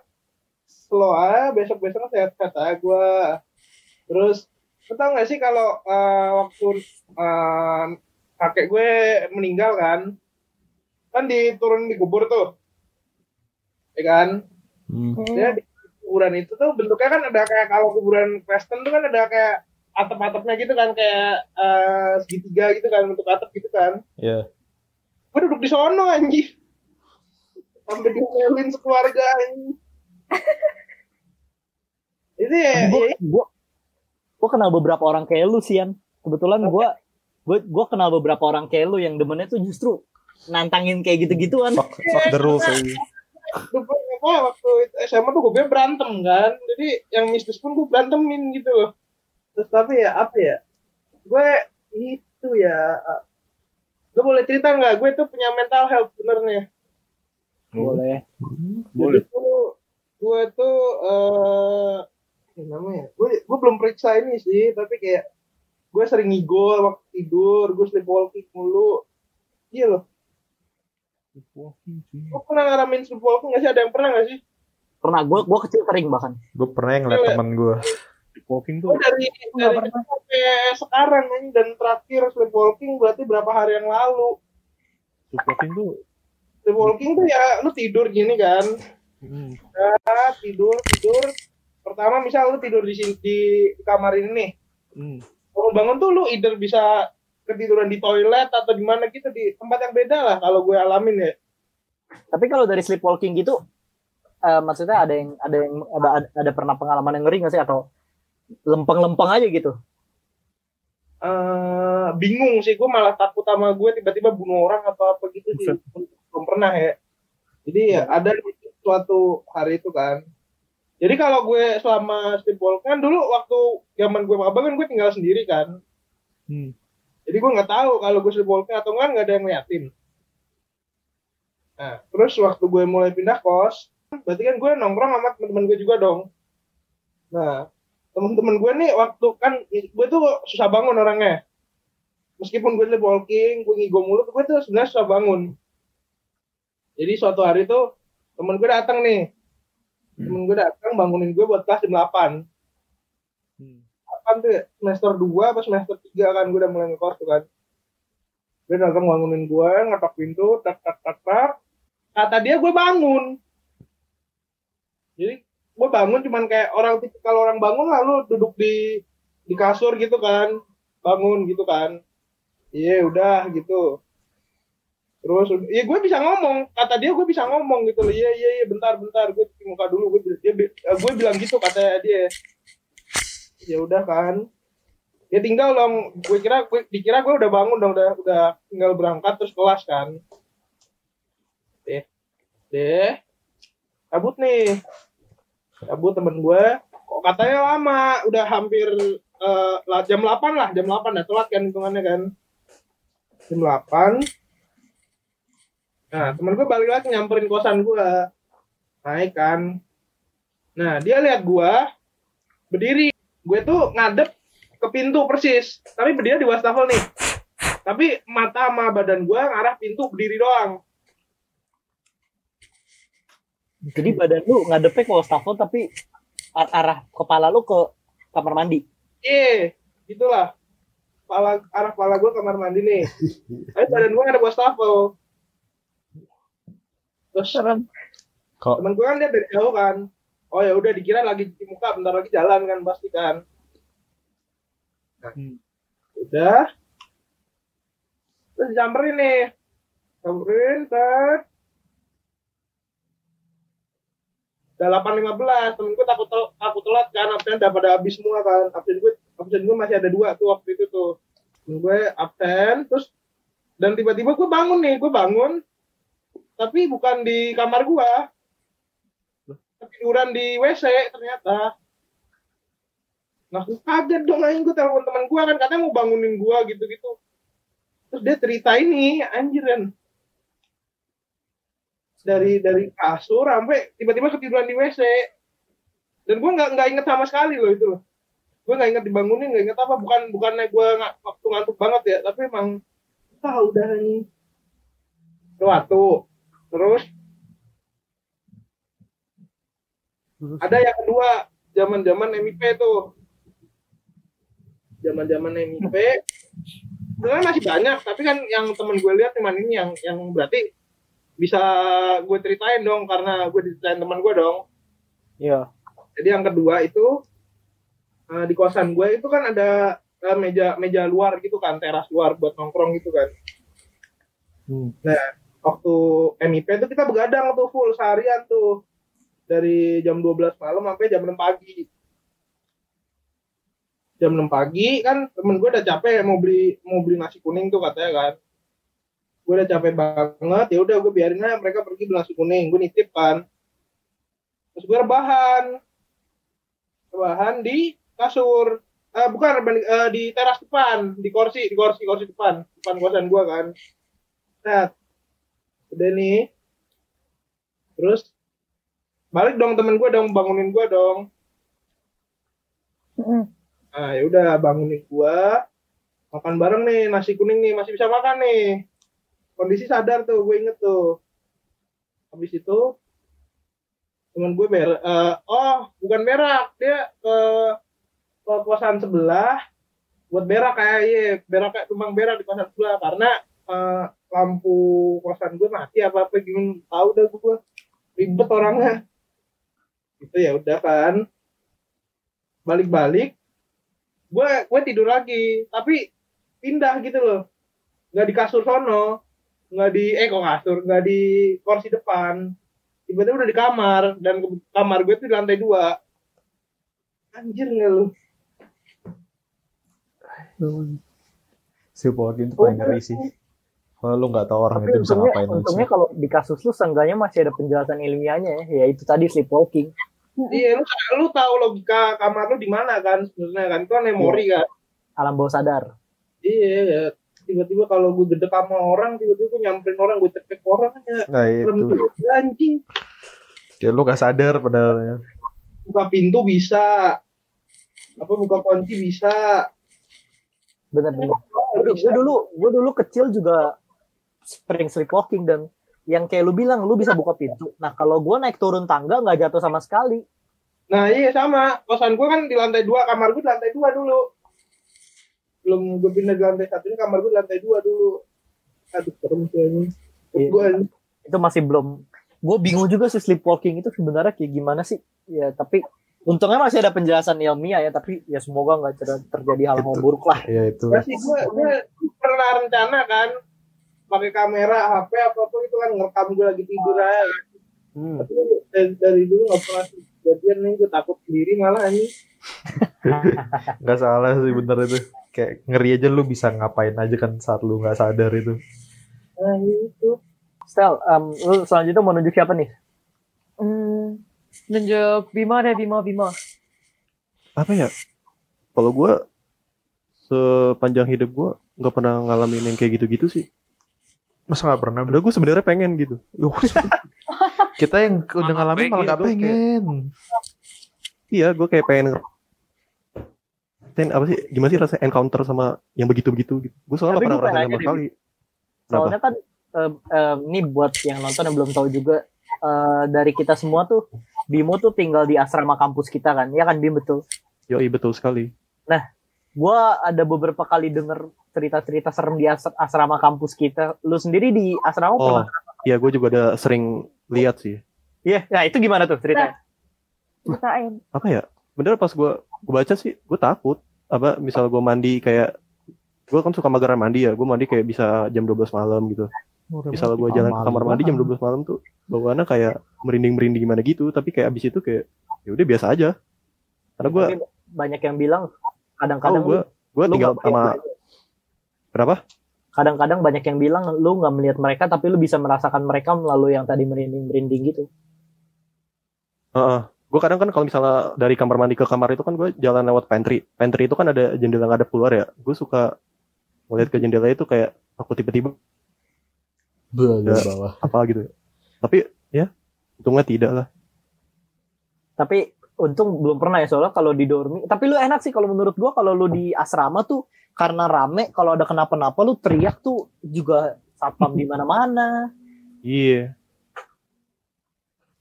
Slow aja. Besok besok sehat kata gue. Terus, lo tau nggak sih kalau uh, waktu uh, kakek gue meninggal kan, kan diturun di kubur tuh, ya kan? Hmm. Dia di kuburan itu tuh bentuknya kan ada kayak kalau kuburan Kristen tuh kan ada kayak atap-atapnya gitu kan, kayak uh, segitiga gitu kan, bentuk atap gitu kan. Iya. Yeah. Gue duduk di sono anjir. Sampai diomelin sekeluarga anjir. Itu ya. Gue gue kenal beberapa orang kayak lu sih Yan. Kebetulan gue gue gue kenal beberapa orang kayak lu yang demennya tuh justru nantangin kayak gitu-gituan. Fuck, fuck the rules. Wah, waktu S M A tuh gue berantem kan, jadi yang mistis pun gue berantemin gitu loh. Terus tapi ya apa ya, gue itu ya, gue boleh cerita nggak? Gue tuh punya mental health sebenarnya. Boleh. Boleh. Gue tuh, eh, uh, namanya, gue gue belum periksa ini sih, tapi kayak Gue sering ngigol waktu tidur, gue sleepwalking mulu. Iya loh. Sleepwalking sih. Lo pernah ngalamin sleepwalking gak sih? Ada yang pernah gak sih? Pernah, gue gue kecil sering bahkan. Gue pernah ngeliat ya, temen gue. Sleepwalking tuh. Gue dari, dari pernah sampai sekarang nih, dan terakhir sleepwalking berarti berapa hari yang lalu. Sleepwalking tuh. Sleepwalking tuh ya, lu tidur gini kan. Hmm. Nah, tidur, tidur. Pertama misal lu tidur di sini, di kamar ini nih. Hmm. Kalau bangun tuh lu either bisa ketiduran di toilet atau di mana gitu, di tempat yang beda lah kalau gue alamin ya. Tapi kalau dari sleepwalking gitu, uh, maksudnya ada yang ada yang ada, ada pernah pengalaman yang ngeri nggak sih atau lempeng-lempeng aja gitu? Uh, bingung sih, gue malah takut sama gue tiba-tiba bunuh orang atau apa gitu sih. Belum pernah ya. Jadi ya, ada suatu hari itu kan. Jadi kalau gue selama sleepwalking kan dulu waktu zaman gue maba kan gue tinggal sendiri kan. Hmm. Jadi gue nggak tahu kalau gue sleepwalking atau enggak, nggak ada yang ngeliatin. Nah, terus waktu gue mulai pindah kos, berarti kan gue nongkrong sama teman-teman gue juga dong. Nah, teman-teman gue nih waktu kan gue tuh susah bangun orangnya. Meskipun gue sleepwalking, gue ngigong mulu, gue tuh sebenarnya susah bangun. Jadi suatu hari tuh teman gue datang nih. Temen gue datang bangunin gue buat kelas jam delapan. Hmm. Apaan tuh semester dua, pas semester tiga kan gue udah mulai ngekos tuh kan. Dia datang bangunin gue, ngetok pintu, tak tak tak tak. Kata dia gue bangun. Jadi gue bangun cuman kayak orang tipikal orang bangun lalu duduk di di kasur gitu kan, bangun gitu kan. Iya udah gitu. Terus, ya gue bisa ngomong, kata dia gue bisa ngomong gitu loh, iya iya iya bentar bentar, gue cuci muka dulu, gue dia, gue bilang gitu kata dia, ya udah kan, ya tinggal dong, gue kira, gue dikira gue udah bangun dong, udah udah tinggal berangkat terus kelas kan, deh deh, cabut nih, cabut temen gue, kok katanya lama, udah hampir uh, jam delapan lah, jam delapan dah telat kan hitungannya kan, jam delapan. Nah, temen gue balik lagi nyamperin kosan gue. Naik kan. Nah, dia lihat gue berdiri. Gue tuh ngadep ke pintu persis. Tapi berdiri di wastafel nih. Tapi mata sama badan gue ngarah pintu berdiri doang. Jadi badan lu ngadepnya ke wastafel tapi arah kepala lu ke kamar mandi. Iya, gitulah. Kepala, arah kepala gue kamar mandi nih. Tapi badan gue ngadep wastafel. Terus temen gue kan lihat dari jauh kan, oh ya udah dikira lagi cuci muka, bentar lagi jalan kan pasti kan. Nah, hmm. udah, terus jamperin nih, jamperin kan. Udah delapan lima belas, temen gue takut tel- takut telat kan, absen udah pada habis semua kan, absen gue absen gue masih ada dua tuh waktu itu tuh, temen gue absen, terus dan tiba-tiba gue bangun nih, gue bangun. Tapi bukan di kamar gua. Ketiduran di W C ternyata. Nah, gue kaget dong anjing, gue telepon teman gua kan katanya mau bangunin gua gitu-gitu. Terus dia cerita ini, anjiran. Dari dari kasur sampai tiba-tiba ketiduran di W C. Dan gua enggak enggak inget sama sekali loh itu loh. Gua enggak inget dibangunin, enggak inget apa, bukan bukannya gua waktu ngantuk banget ya, tapi emang ah udah nih. Suatu. Terus ada yang kedua, zaman-zaman M I P tuh. Zaman-zaman M I P sebenarnya masih banyak, tapi kan yang temen gue lihat teman ini yang yang berarti bisa gue ceritain dong karena gue diceritain teman gue dong. Iya. Jadi yang kedua itu di kosan gue itu kan ada meja meja luar gitu kan, teras luar buat nongkrong gitu kan. Hmm. Nah, waktu M I P itu kita begadang tuh full seharian tuh. Dari jam dua belas malam sampai jam enam pagi. Jam enam pagi kan temen gue udah capek mau beli mau beli nasi kuning tuh katanya kan. Gue udah capek banget, ya udah gue biarin aja mereka pergi beli nasi kuning, gue nitip kan. Terus gue rebahan. Rebahan di kasur. Eh, bukan eh, di teras depan, di kursi, di kursi kursi depan, depan kosan gue kan. Nah, udah nih, terus balik dong temen gue dong bangunin gue dong. Nah, ya udah bangunin gue, makan bareng nih, nasi kuning nih, masih bisa makan nih. Kondisi sadar tuh, gue inget tuh. Habis itu, temen gue merah, uh, oh bukan berak, dia ke, ke kosan sebelah, buat berak kayak, iya, berak kayak tumbang berak di kosan sebelah, karena uh, lampu kosan gue mati apa-apa, gimana, tahu dah gue, ribet orangnya. Gitu ya udah kan, balik-balik, gue gue tidur lagi, tapi pindah gitu loh, nggak di kasur sono, nggak di eh kok kasur, nggak di kursi depan, tiba-tiba udah di kamar, dan kamar gue tuh di lantai dua, anjir nggak lu? Si boarding tuh paling ngeri sih, kalau lu nggak tahu orang itu bisa ngapain. Untungnya kalau di kasus lu seenggaknya masih ada penjelasan ilmiahnya ya, ya itu tadi sleepwalking. Iya, lu, lu tahu logika kamar lu di mana kan sebenarnya kan, itu kan memori kan. Alam bawah sadar. Iya, tiba-tiba kalau gue gede sama orang, tiba-tiba gue nyamperin orang, gue cek orang aja. Nah itu. Anjing. Ya lu gak sadar padahal ya. Buka pintu bisa. Apa buka kunci bisa. Benar benar. Gue dulu, gue dulu kecil juga sering sleepwalking dan yang kayak lu bilang, lu bisa buka pintu. Nah, kalau gue naik turun tangga, nggak jatuh sama sekali. Nah, iya sama. Kosan gue kan di lantai dua, kamar gue di lantai dua dulu. Belum gue pindah di lantai satu, ini kamar gue di lantai dua dulu. Aduh, serem kayaknya. Iya, gua... Itu masih belum. Gue bingung juga sih sleepwalking itu sebenarnya kayak gimana sih. Ya, tapi untungnya masih ada penjelasan ilmiah ya. Tapi ya semoga nggak terjadi hal-hal buruk lah. Iya, itu. Masih gue, gue pernah rencana kan. Pakai kamera, H P, apapun itu kan ngerekam gue lagi tidur aja. Hmm. Tapi dari, dari dulu nggak pernah kejadian nih, gue takut sendiri malah ini. Nggak salah sih bener itu, kayak ngeri aja lu bisa ngapain aja kan saat lu nggak sadar itu. Nah itu. Stel, um, lu selanjutnya mau nunjuk siapa nih? Hmm, nunjuk Bimo deh, Bimo, Bimo. Apa ya? Kalau gue sepanjang hidup gue nggak pernah ngalamin yang kayak gitu-gitu sih. Masa gak pernah? Udah gue sebenarnya pengen gitu. Kita yang udah ngalamin malah gak pengen. Iya gue kayak pengen ten, apa sih, gimana sih rasa encounter sama yang begitu-begitu gitu. Gue soalnya gak pernah ngerasain sama sekali. Soalnya kan uh, uh, ini buat yang nonton yang belum tahu juga, uh, dari kita semua tuh Bimo tuh tinggal di asrama kampus kita kan. Iya kan Bim, betul? Yoi, betul sekali. Nah gue ada beberapa kali denger cerita-cerita serem di asrama kampus kita. Lu sendiri di asrama oh, pernah? Iya, gue juga ada sering lihat sih. Iya, yeah, nah itu gimana tuh ceritanya? Ceritain. Apa ya? Bener pas gue baca sih, gue takut. Apa, misal gue mandi kayak, gue kan suka mageran mandi ya, gue mandi kayak bisa jam dua belas malam gitu. Misal gue jalan ke kamar mandi jam dua belas malam tuh, bawaannya kayak merinding-merinding gimana gitu. Tapi kayak abis itu kayak, yaudah biasa aja. Karena gue... Banyak yang bilang... Kadang-kadang oh, gue, gue tinggal sama berapa? Kadang-kadang banyak yang bilang lu nggak melihat mereka tapi lu bisa merasakan mereka melalui yang tadi merinding-merinding gitu. Uh-uh. Gue kadang kan kalau misalnya dari kamar mandi ke kamar itu kan gue jalan lewat pantry. Pantry itu kan ada jendela ngadep keluar ya. Gue suka ngeliat ke jendela itu kayak aku tiba-tiba ya, bawah apa gitu. Tapi ya untungnya tidak lah. Tapi untung belum pernah ya soalnya kalau di dormi. Tapi lu enak sih kalau menurut gua kalau lu di asrama tuh karena rame kalau ada kenapa-napa lu teriak tuh juga satpam di mana-mana. Iya. Yeah.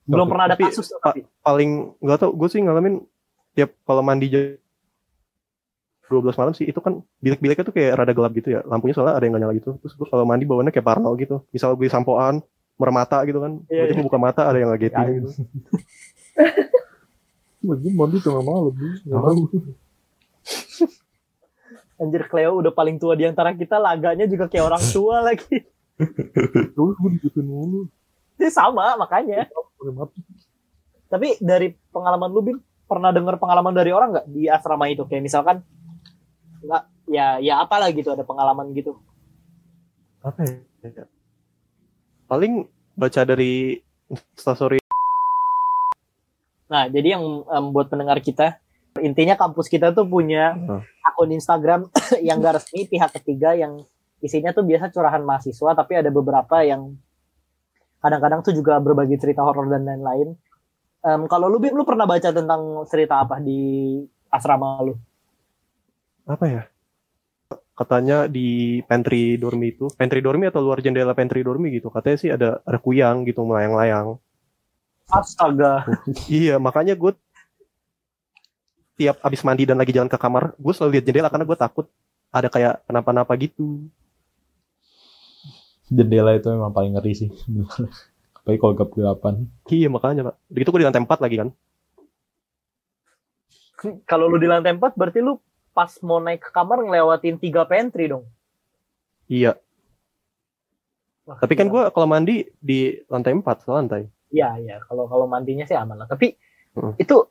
Belum tapi, pernah ada kasus tapi, tapi. Paling enggak tau gua sih ngalamin tiap kalau mandi jam dua belas malam sih itu kan bilik-biliknya tuh kayak rada gelap gitu ya. Lampunya soalnya ada yang enggak nyala gitu. Terus gua kalau mandi bawaannya kayak parno gitu. Misal gue sampoan, merem mata gitu kan. Yeah, gue yeah. buka mata ada yang ngagetin yeah, gitu. Lagi mandi tengah malam, nggak mau. Anjir Cleo udah paling tua di antara kita, laganya juga kayak orang tua lagi. Dulu gue digituin mulu. Ini sama makanya. Tapi dari pengalaman lu Bim, pernah dengar pengalaman dari orang nggak di asrama itu? Kayak misalkan, nggak, ya, ya apalah gitu ada pengalaman gitu. Apa? Ya? Paling baca dari Instastory. Nah, jadi yang um, buat pendengar kita, intinya kampus kita tuh punya akun Instagram yang gak resmi pihak ketiga yang isinya tuh biasa curahan mahasiswa, tapi ada beberapa yang kadang-kadang tuh juga berbagi cerita horor dan lain-lain. Um, kalau lu, Bim, lu pernah baca tentang cerita apa di asrama lu? Apa ya? katanya di pantry dormi itu, pantry dormi atau luar jendela pantry dormi gitu, katanya sih ada ada kuyang gitu melayang-layang. Astaga. Iya, makanya gue tiap abis mandi dan lagi jalan ke kamar, gue selalu lihat jendela karena gue takut ada kayak kenapa-napa gitu. Jendela itu memang paling ngeri sih. Apalagi kalau gelap-gelapan. Iya, makanya Pak. Begitu gue di lantai empat lagi kan. Kalau lu di lantai empat berarti lu pas mau naik ke kamar ngelewatin tiga pantry dong. Iya. Wah, tapi kan gue kalau mandi di lantai empat, lantai. Iya, iya. Kalau kalau mandinya sih aman lah. Tapi hmm. itu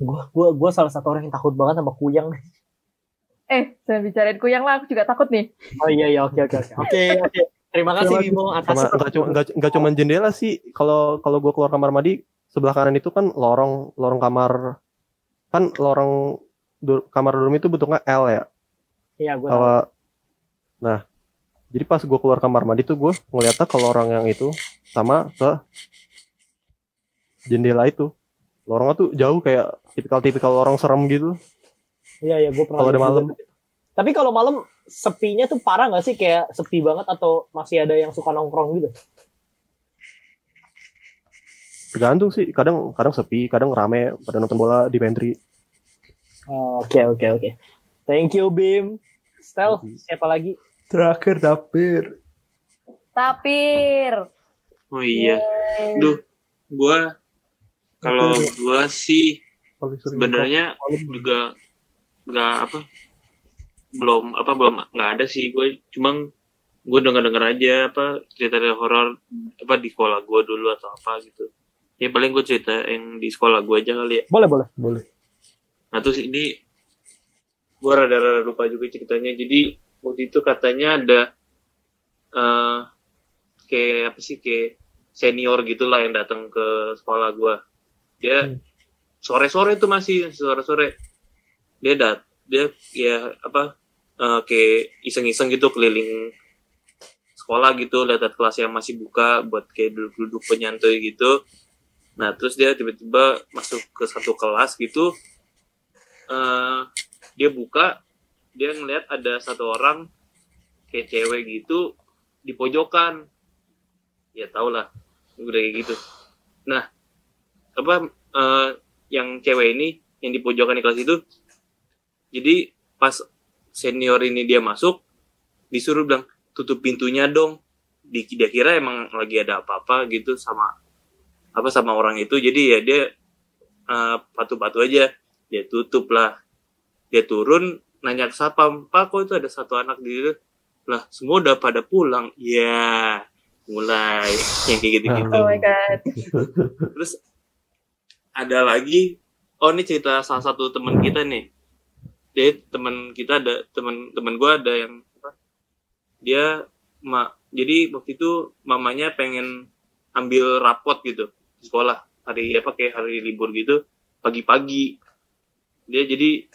gue gue gue salah satu orang yang takut banget sama kuyang. Eh, saya bicarain kuyang lah, aku juga takut nih. Oh iya iya, oke oke oke. Oke oke. Terima kasih Bimo atas. Enggak cuma enggak cuma jendela sih. Kalau kalau gue keluar kamar mandi, sebelah kanan itu kan lorong lorong kamar kan lorong dur, kamar dorm itu bentuknya L ya. Iya, gue. Uh, nah, jadi pas gue keluar kamar mandi tuh gue ngeliatnya ke lorong yang itu sama ke jendela itu. Lorongnya tuh jauh kayak tipikal-tipikal lorong serem gitu. Iya, iya, gue pernah. Kalau ada malam. Tapi kalau malam sepinya tuh parah nggak sih? Kayak sepi banget atau masih ada yang suka nongkrong gitu? Tergantung sih. Kadang kadang sepi, kadang rame pada nonton bola di pantry. Oke, oke, oke. Thank you, Bim. Stel, siapa lagi? Terakhir, Tapir. Tapir. Oh iya. Yeay. Duh, gue kalau gue sih sebenarnya juga nggak apa. belum apa belum nggak ada sih gue, cuma gue dengar-dengar aja apa cerita horor apa di sekolah gue dulu atau apa gitu ya, paling gue cerita yang di sekolah gue aja kali ya. Boleh boleh boleh Nah terus ini gue rada-rada lupa juga ceritanya. Jadi waktu itu katanya ada uh, kayak apa sih kayak senior gitulah yang datang ke sekolah gue. Dia hmm. sore-sore tuh masih sore-sore dia dat dia ya apa uh, kayak iseng-iseng gitu keliling sekolah gitu, lihat kelas yang masih buka buat kayak duduk-duduk penyantai gitu. Nah terus dia tiba-tiba masuk ke satu kelas gitu, uh, dia buka, dia ngeliat ada satu orang kayak cewek gitu di pojokan, ya tau lah udah kayak gitu. Nah apa uh, yang cewek ini yang di pojokan di kelas itu, jadi pas senior ini dia masuk, disuruh bilang tutup pintunya dong. Di, dia kira emang lagi ada apa-apa gitu sama apa sama orang itu. Jadi ya dia uh, patuh-patuh aja. Dia tutup lah. Dia turun nanya ke satpam, "Pak, kok itu ada satu anak di situ?" Lah, semua udah pada pulang. Ya, yeah. Mulai yang kayak gitu-gitu. Oh my god. Terus ada lagi, oh ini cerita salah satu teman kita nih. Jadi teman kita ada teman teman gue ada yang apa, dia ma, jadi waktu itu mamanya pengen ambil rapot gitu di sekolah hari apa kayak hari libur gitu pagi-pagi. Dia jadi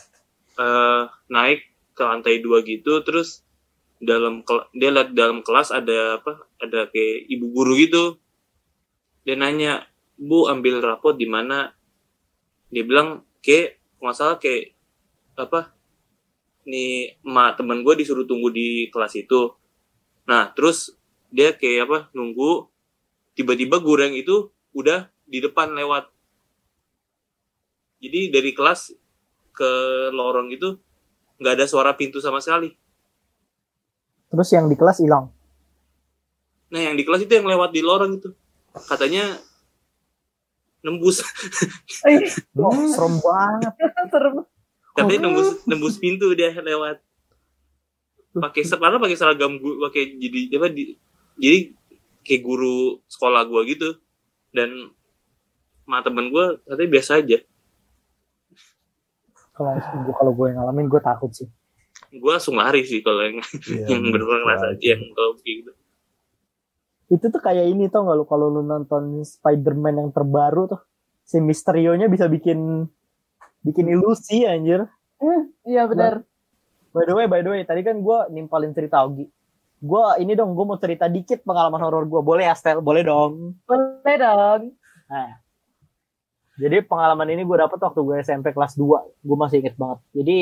uh, naik ke lantai dua gitu, terus dalam dia lihat dalam kelas ada apa ada kayak ibu guru gitu. Dia nanya, "Bu, ambil rapot di mana?" Dia bilang kayak masalah kayak apa nih emak teman gue disuruh tunggu di kelas itu. Nah terus dia kayak apa nunggu, tiba-tiba goreng itu udah di depan lewat. Jadi dari kelas ke lorong itu nggak ada suara pintu sama sekali. Terus yang di kelas hilang. Nah yang di kelas itu yang lewat di lorong itu katanya nembus. Eh, oh, serem banget. Serem. Tapi nembus nembus pintu dia lewat. Pakai separah pakai seragam gua, pakai jadi apa di, jadi kayak guru sekolah gua gitu. Dan sama temen gua katanya biasa aja. Kalau kalau gue yang ngalamin gue takut sih. Gua langsung lari sih kalau yang yeah, yang beneran rasa aja yang kalau gitu. Itu tuh kayak ini tau enggak lu kalau lu nonton Spider-Man yang terbaru tuh, si Mysterio-nya bisa bikin bikin ilusi anjir. Iya benar. By the way, by the way, tadi kan gue nimpalin cerita Augi. Gue ini dong, gue mau cerita dikit pengalaman horor gue. Boleh ya, Stel? Boleh dong. Boleh dong. Nah, jadi pengalaman ini gue dapet waktu gue S M P kelas dua. Gue masih inget banget. Jadi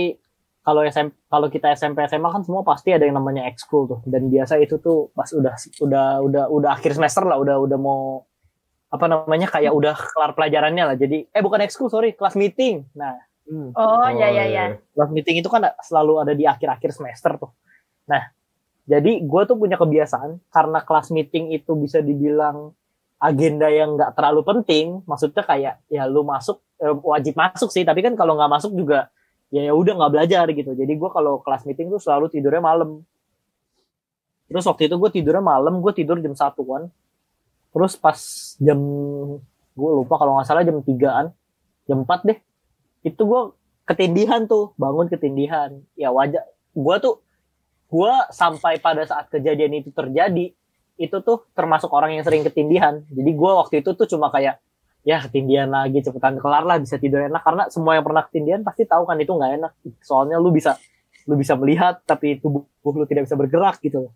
kalau S M P, kalau kita S M P S M A kan semua pasti ada yang namanya ekskul tuh, dan biasa itu tuh pas udah udah udah udah akhir semester lah, udah udah mau apa namanya kayak udah kelar pelajarannya lah, jadi eh bukan ekskul sorry kelas meeting. Nah hmm. oh, oh ya ya ya kelas meeting itu kan selalu ada di akhir-akhir semester tuh. Nah jadi gue tuh punya kebiasaan karena kelas meeting itu bisa dibilang agenda yang nggak terlalu penting, maksudnya kayak ya lu masuk eh, wajib masuk sih, tapi kan kalau nggak masuk juga ya ya udah nggak belajar gitu. Jadi gue kalau kelas meeting tuh selalu tidurnya malam. Terus waktu itu gue tidurnya malam, gue tidur jam satuan. Terus pas jam gue lupa kalau nggak salah jam tigaan, jam empat deh, itu gue ketindihan tuh, bangun ketindihan. Ya wajar. Gue tuh gue sampai pada saat kejadian itu terjadi, itu tuh termasuk orang yang sering ketindihan. Jadi gue waktu itu tuh cuma kayak ya ketindihan lagi, cepetan kelar lah, bisa tidur enak, karena semua yang pernah ketindihan pasti tahu kan itu nggak enak, soalnya lu bisa lu bisa melihat tapi tubuh lu tidak bisa bergerak gitu.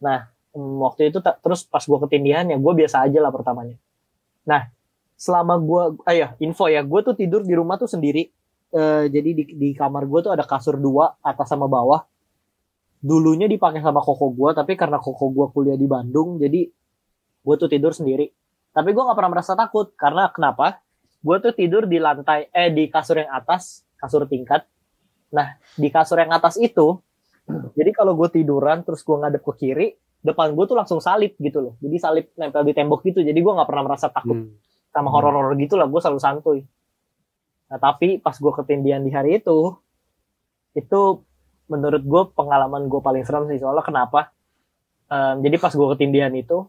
Nah waktu itu terus pas gue ketindihan ya gue biasa aja lah pertamanya. Nah selama gue ah ya info ya gue tuh tidur di rumah tuh sendiri, e, jadi di, di kamar gue tuh ada kasur dua atas sama bawah. Dulunya dipakai sama koko gue, tapi karena koko gue kuliah di Bandung jadi gue tuh tidur sendiri. Tapi gue gak pernah merasa takut, karena kenapa? Gue tuh tidur di lantai, eh di kasur yang atas, kasur tingkat. Nah, di kasur yang atas itu, jadi kalau gue tiduran, terus gue ngadep ke kiri, depan gue tuh langsung salib gitu loh. Jadi salib nempel di tembok gitu, jadi gue gak pernah merasa takut. Hmm. Sama horor-horor gitu lah, gue selalu santuy. Nah, tapi pas gue ketindihan di hari itu, itu menurut gue pengalaman gue paling serem sih, soalnya kenapa? Um, jadi pas gue ketindihan itu,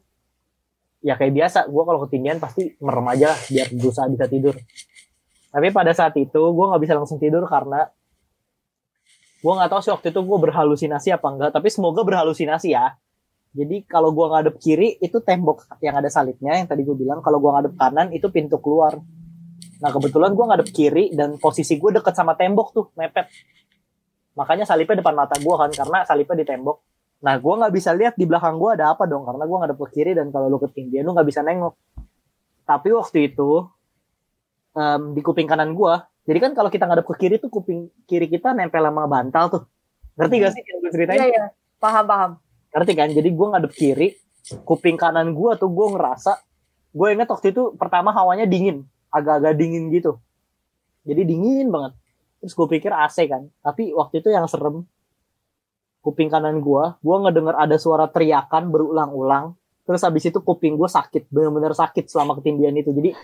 ya kayak biasa, gue kalau ketindihan pasti merem aja lah, biar berusaha bisa tidur. Tapi pada saat itu, gue gak bisa langsung tidur karena gue gak tahu sih waktu itu gue berhalusinasi apa enggak, tapi semoga berhalusinasi ya. Jadi kalau gue ngadep kiri, itu tembok yang ada salibnya, yang tadi gue bilang. Kalau gue ngadep kanan, itu pintu keluar. Nah kebetulan gue ngadep kiri, dan posisi gue deket sama tembok tuh, mepet. Makanya salibnya depan mata gue kan, karena salibnya di tembok. Nah, gue nggak bisa lihat di belakang gue ada apa dong, karena gue ngadep ke kiri dan kalau lu ketindihan lu nggak bisa nengok. Tapi waktu itu um, di kuping kanan gue, jadi kan kalau kita ngadep ke kiri tuh kuping kiri kita nempel sama bantal tuh. Ngerti gak sih yang gue ceritain? Iya iya, paham paham. Ngerti kan? Jadi gue ngadep kiri, kuping kanan gue tuh gue ngerasa, gue inget waktu itu pertama hawanya dingin, agak-agak dingin gitu. Jadi dingin banget. Terus gue pikir A C kan, tapi waktu itu yang serem. Kuping kanan gue, gue ngedenger ada suara teriakan berulang-ulang. Terus habis itu kuping gue sakit, benar-benar sakit selama ketindihan itu. Jadi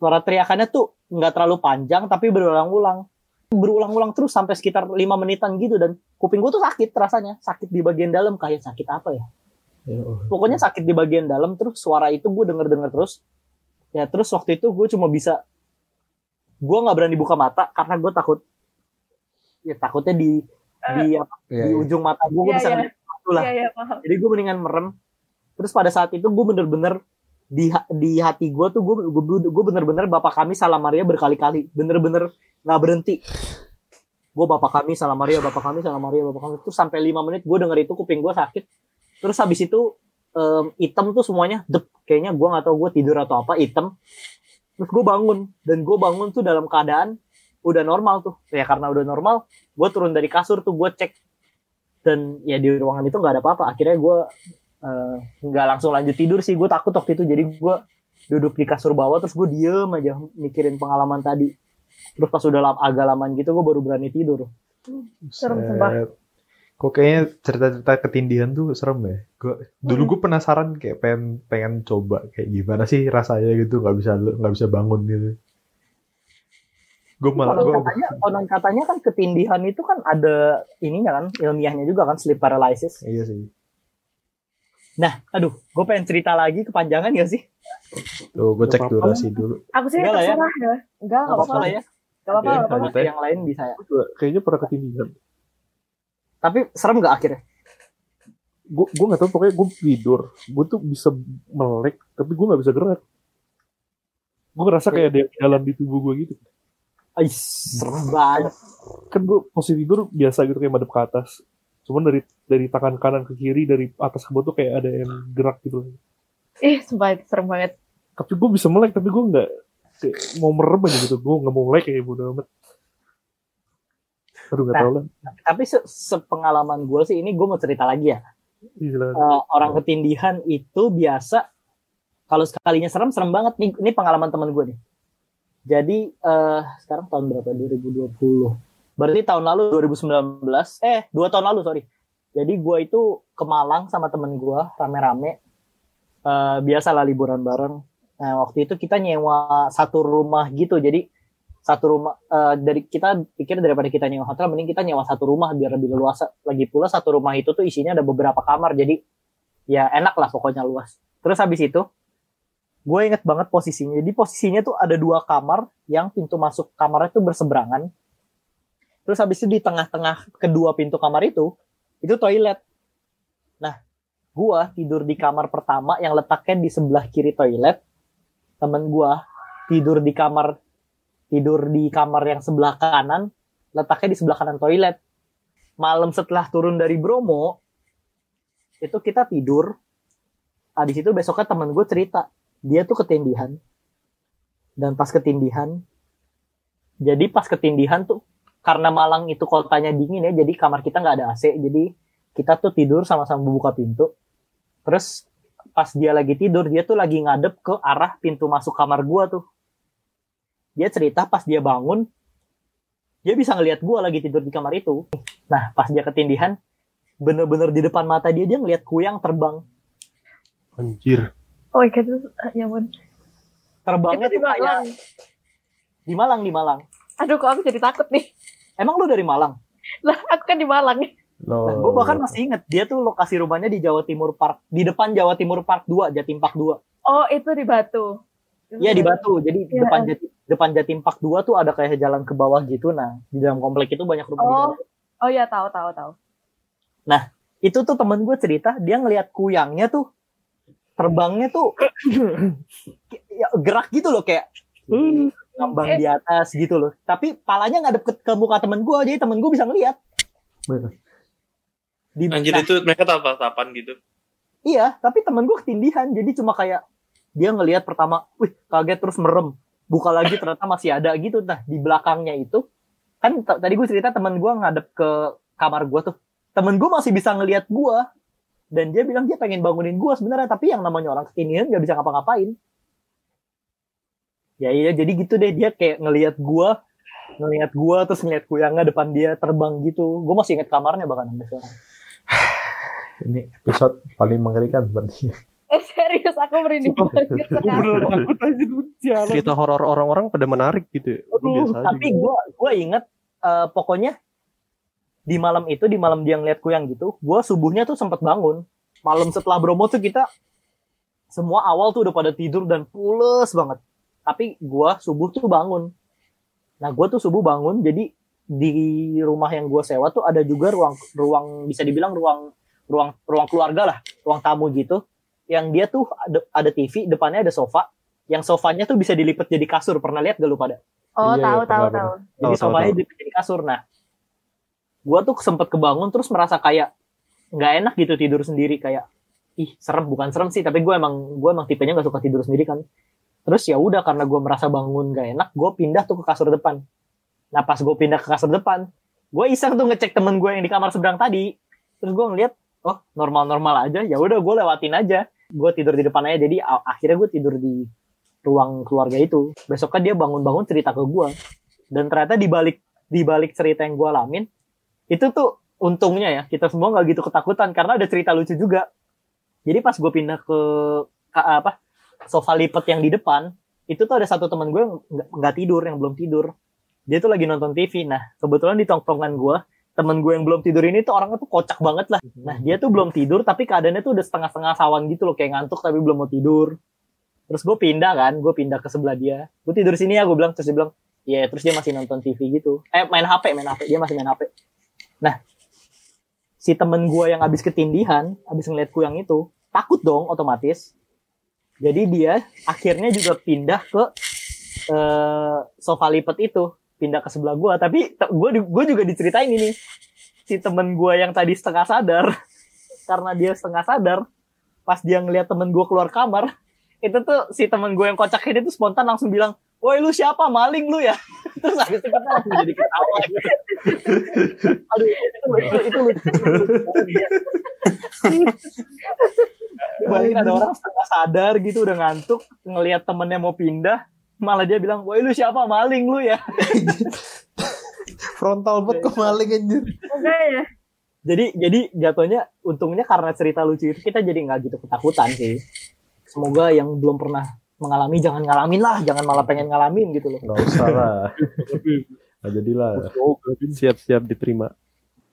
suara teriakannya tuh nggak terlalu panjang, tapi berulang-ulang, berulang-ulang terus sampai sekitar lima menitan gitu. Dan kuping gue tuh sakit rasanya, sakit di bagian dalam, kayak sakit apa ya? Ya oh. Pokoknya sakit di bagian dalam. Terus suara itu gue denger-denger terus. Ya terus waktu itu gue cuma bisa, gue nggak berani buka mata karena gue takut, ya takutnya di di apa yeah, di ujung mata gue yeah, bisa yeah. ngeliat itu lah. Yeah, yeah, jadi gue mendingan merem. Terus pada saat itu gue bener-bener di di hati gue tuh gue gue bener-bener Bapak Kami Salam Maria berkali-kali, bener-bener nggak berhenti. Gue Bapak Kami Salam Maria, Bapak Kami Salam Maria, Bapak Kami. Terus sampai lima menit gue denger itu kuping gue sakit. Terus habis itu um, item tuh semuanya dep, kayaknya gue nggak tahu gue tidur atau apa item. Terus gue bangun, dan gue bangun tuh dalam keadaan udah normal tuh. Ya karena udah normal, gue turun dari kasur tuh, gue cek. Dan ya di ruangan itu gak ada apa-apa. Akhirnya gue uh, gak langsung lanjut tidur sih. Gue takut waktu itu. Jadi gue duduk di kasur bawah, terus gue diem aja mikirin pengalaman tadi. Terus pas udah lama, agak lamaan gitu, gue baru berani tidur. Serem banget. Kok kayaknya cerita-cerita ketindihan tuh serem ya. Gua, dulu gue penasaran kayak pengen, pengen coba kayak gimana sih rasanya gitu. Gak bisa, gak bisa bangun gitu. Gue malah konon katanya, konon katanya kan ketindihan itu kan ada ininya kan, ilmiahnya juga kan, sleep paralysis. Iya sih. Nah, aduh, gue pengen cerita lagi, kepanjangan gak sih? Tuh, gue cek durasi dulu. Aku sih terserah ya. Enggak, enggak apa-apa lah ya. Enggak apa-apa, ya, apa-apa. Apa-apa. Yang lain bisa ya. Kayaknya pernah ketindihan. Tapi serem gak akhirnya? Gue gue nggak tahu, pokoknya gue tidur, gue tuh bisa melek, tapi gue nggak bisa gerak. Gue ngerasa kayak ada yang jalan di tubuh gue gitu. Ais, serem banget. Kan gue posisi tidur biasa gitu kayak madep ke atas. Cuman dari dari tangan kanan ke kiri, dari atas ke bawah tuh kayak ada yang gerak gitu. Ih, sumpah serem banget. Tapi gue bisa melek, tapi gue nggak mau merem aja gitu. Gue nggak mau melek kayak bodo amat. Aduh, gak tahu lah. Tapi se sepengalaman gue sih, ini gue mau cerita lagi ya. Uh, orang ketindihan itu biasa, kalau sekalinya serem, serem banget. Nih, ini pengalaman teman gue nih. Jadi, uh, sekarang tahun berapa? dua ribu dua puluh. Berarti tahun lalu, dua ribu sembilan belas. Eh, dua tahun lalu, sorry. Jadi gue itu ke Malang sama temen gue, rame-rame. Uh, biasalah liburan bareng. Nah, waktu itu kita nyewa satu rumah gitu. Jadi, satu rumah uh, dari kita pikir daripada kita nyewa hotel mending kita nyewa satu rumah biar lebih leluasa. Lagi pula satu rumah itu tuh isinya ada beberapa kamar, jadi ya enak lah, pokoknya luas. Terus habis itu gue inget banget posisinya. Jadi posisinya tuh ada dua kamar yang pintu masuk kamarnya tuh berseberangan. Terus habis itu di tengah-tengah kedua pintu kamar itu itu toilet. Nah, gue tidur di kamar pertama yang letaknya di sebelah kiri toilet. Temen gue tidur di kamar tidur di kamar yang sebelah kanan, letaknya di sebelah kanan toilet. Malam setelah turun dari Bromo, itu kita tidur. Abis itu besoknya teman gue cerita, dia tuh ketindihan. Dan pas ketindihan, jadi pas ketindihan tuh, karena Malang itu kotanya dingin ya, jadi kamar kita gak ada A C, jadi kita tuh tidur sama-sama buka pintu. Terus pas dia lagi tidur, dia tuh lagi ngadep ke arah pintu masuk kamar gue tuh. Dia cerita pas dia bangun, dia bisa ngelihat gue lagi tidur di kamar itu. Nah, pas dia ketindihan, bener-bener di depan mata dia, dia ngelihat kuyang terbang. Anjir. Oh my God, ya ampun. Terbangnya tuh kayak... Di Malang, di Malang. Aduh, kok aku jadi takut nih. Emang lu dari Malang? Lah, aku kan di Malang. Nah, gue bahkan masih inget, dia tuh lokasi rumahnya di Jawa Timur Park. Di depan Jawa Timur Park dua, Jatim Park dua. Oh, itu di Batu. Iya, di Batu. Jadi ya. depan Jatim depan Jatim Park dua tuh ada kayak jalan ke bawah gitu. Nah, di dalam komplek itu banyak rumah. Oh, di oh ya tahu tahu tahu. Nah, itu tuh temen gue cerita dia ngelihat kuyangnya tuh terbangnya tuh gerak gitu loh, kayak ngambang hmm. di atas gitu loh. Tapi palanya ngadep ke, ke muka temen gue, jadi temen gue bisa ngelihat. Di, Anjir nah, itu mereka tatap-tatapan gitu. Iya, tapi temen gue ketindihan, jadi cuma kayak dia ngelihat pertama, wih kaget terus merem. Buka lagi ternyata masih ada gitu. Nah, di belakangnya itu kan t- tadi gue cerita teman gue ngadep ke kamar gue tuh. Temen gue masih bisa ngelihat gue dan dia bilang dia pengen bangunin gue sebenarnya, tapi yang namanya orang ketindihan gak bisa ngapa-ngapain. Ya iya, jadi gitu deh, dia kayak ngelihat gue, ngelihat gue terus ngelihat kuyangnya depan dia terbang gitu. Gue masih inget kamarnya bahkan sampai sekarang. Ini episode paling mengerikan sepertinya. Eh serius, aku merinding banget sekarang. Cerita horor orang-orang pada menarik gitu. Aduh, tapi gue gue inget uh, pokoknya di malam itu, di malam dia ngeliat kuyang gitu, gue subuhnya tuh sempet bangun. Malam setelah Bromo tuh kita semua awal tuh udah pada tidur dan pules banget. Tapi gue subuh tuh bangun. Nah, gue tuh subuh bangun, jadi di rumah yang gue sewa tuh ada juga ruang ruang bisa dibilang ruang ruang ruang keluarga lah, ruang tamu gitu. Yang dia tuh ada T V, depannya ada sofa. Yang sofanya tuh bisa dilipat jadi kasur. Pernah lihat gak lu pada? Oh, tahu tahu tahu. Jadi tau, sofanya dilipat jadi kasur. Nah, gue tuh sempet kebangun terus merasa kayak nggak enak gitu tidur sendiri, kayak ih serem, bukan serem sih, tapi gue emang gue emang tipenya nggak suka tidur sendiri kan. Terus ya udah, karena gue merasa bangun nggak enak, gue pindah tuh ke kasur depan. Nah, pas gue pindah ke kasur depan, gue iseng tuh ngecek temen gue yang di kamar seberang tadi. Terus gue ngeliat, oh normal-normal aja. Ya udah, gue lewatin aja. Gue tidur di depan aja, jadi akhirnya gue tidur di ruang keluarga itu. Besoknya dia bangun-bangun cerita ke gue, dan ternyata di balik di balik cerita yang gue alamin itu tuh untungnya ya kita semua nggak gitu ketakutan karena ada cerita lucu juga. Jadi pas gue pindah ke, ke apa sofa lipat yang di depan itu tuh ada satu teman gue yang nggak tidur, yang belum tidur, dia tuh lagi nonton T V. Nah, kebetulan di tongkrongan gue temen gue yang belum tidur ini tuh orangnya tuh kocak banget lah. Nah, dia tuh belum tidur tapi keadaannya tuh udah setengah-setengah sawan gitu loh, kayak ngantuk tapi belum mau tidur. Terus gue pindah kan, gue pindah ke sebelah dia. Gue tidur sini ya, gue bilang. Terus dia bilang, iya, yeah. Terus dia masih nonton T V gitu. Eh, main H P, main H P. Dia masih main H P. Nah, si temen gue yang abis ketindihan, abis ngeliat kuyang itu, takut dong otomatis. Jadi dia akhirnya juga pindah ke uh, sofa lipat itu. Pindah ke sebelah gue, tapi gue gue juga diceritain ini, si temen gue yang tadi setengah sadar, karena dia setengah sadar, pas dia ngeliat temen gue keluar kamar, itu tuh si temen gue yang kocak ini tuh spontan langsung bilang, woi lu siapa, maling lu ya. Terus habis itu kita langsung jadi ketawa gitu. Aduh, itu itu, itu lucu. Bayangin ada orang setengah sadar gitu, udah ngantuk, ngelihat temennya mau pindah, malah dia bilang, woi lu siapa, maling lu ya. Frontal banget ke maling anjir. Enggak ya. Jadi jadi jatuhnya untungnya karena cerita lucu itu kita jadi nggak gitu ketakutan sih. Semoga yang belum pernah mengalami jangan ngalamin lah, jangan malah pengen ngalamin gitu loh. Nggak usah lah. Nah, jadilah. Siap-siap diterima.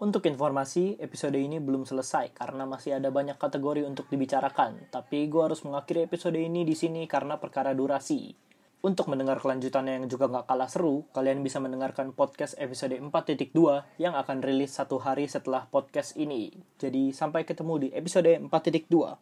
Untuk informasi, episode ini belum selesai karena masih ada banyak kategori untuk dibicarakan. Tapi gue harus mengakhiri episode ini di sini karena perkara durasi. Untuk mendengar kelanjutannya yang juga gak kalah seru, kalian bisa mendengarkan podcast episode empat titik dua yang akan rilis satu hari setelah podcast ini. Jadi sampai ketemu di episode empat titik dua.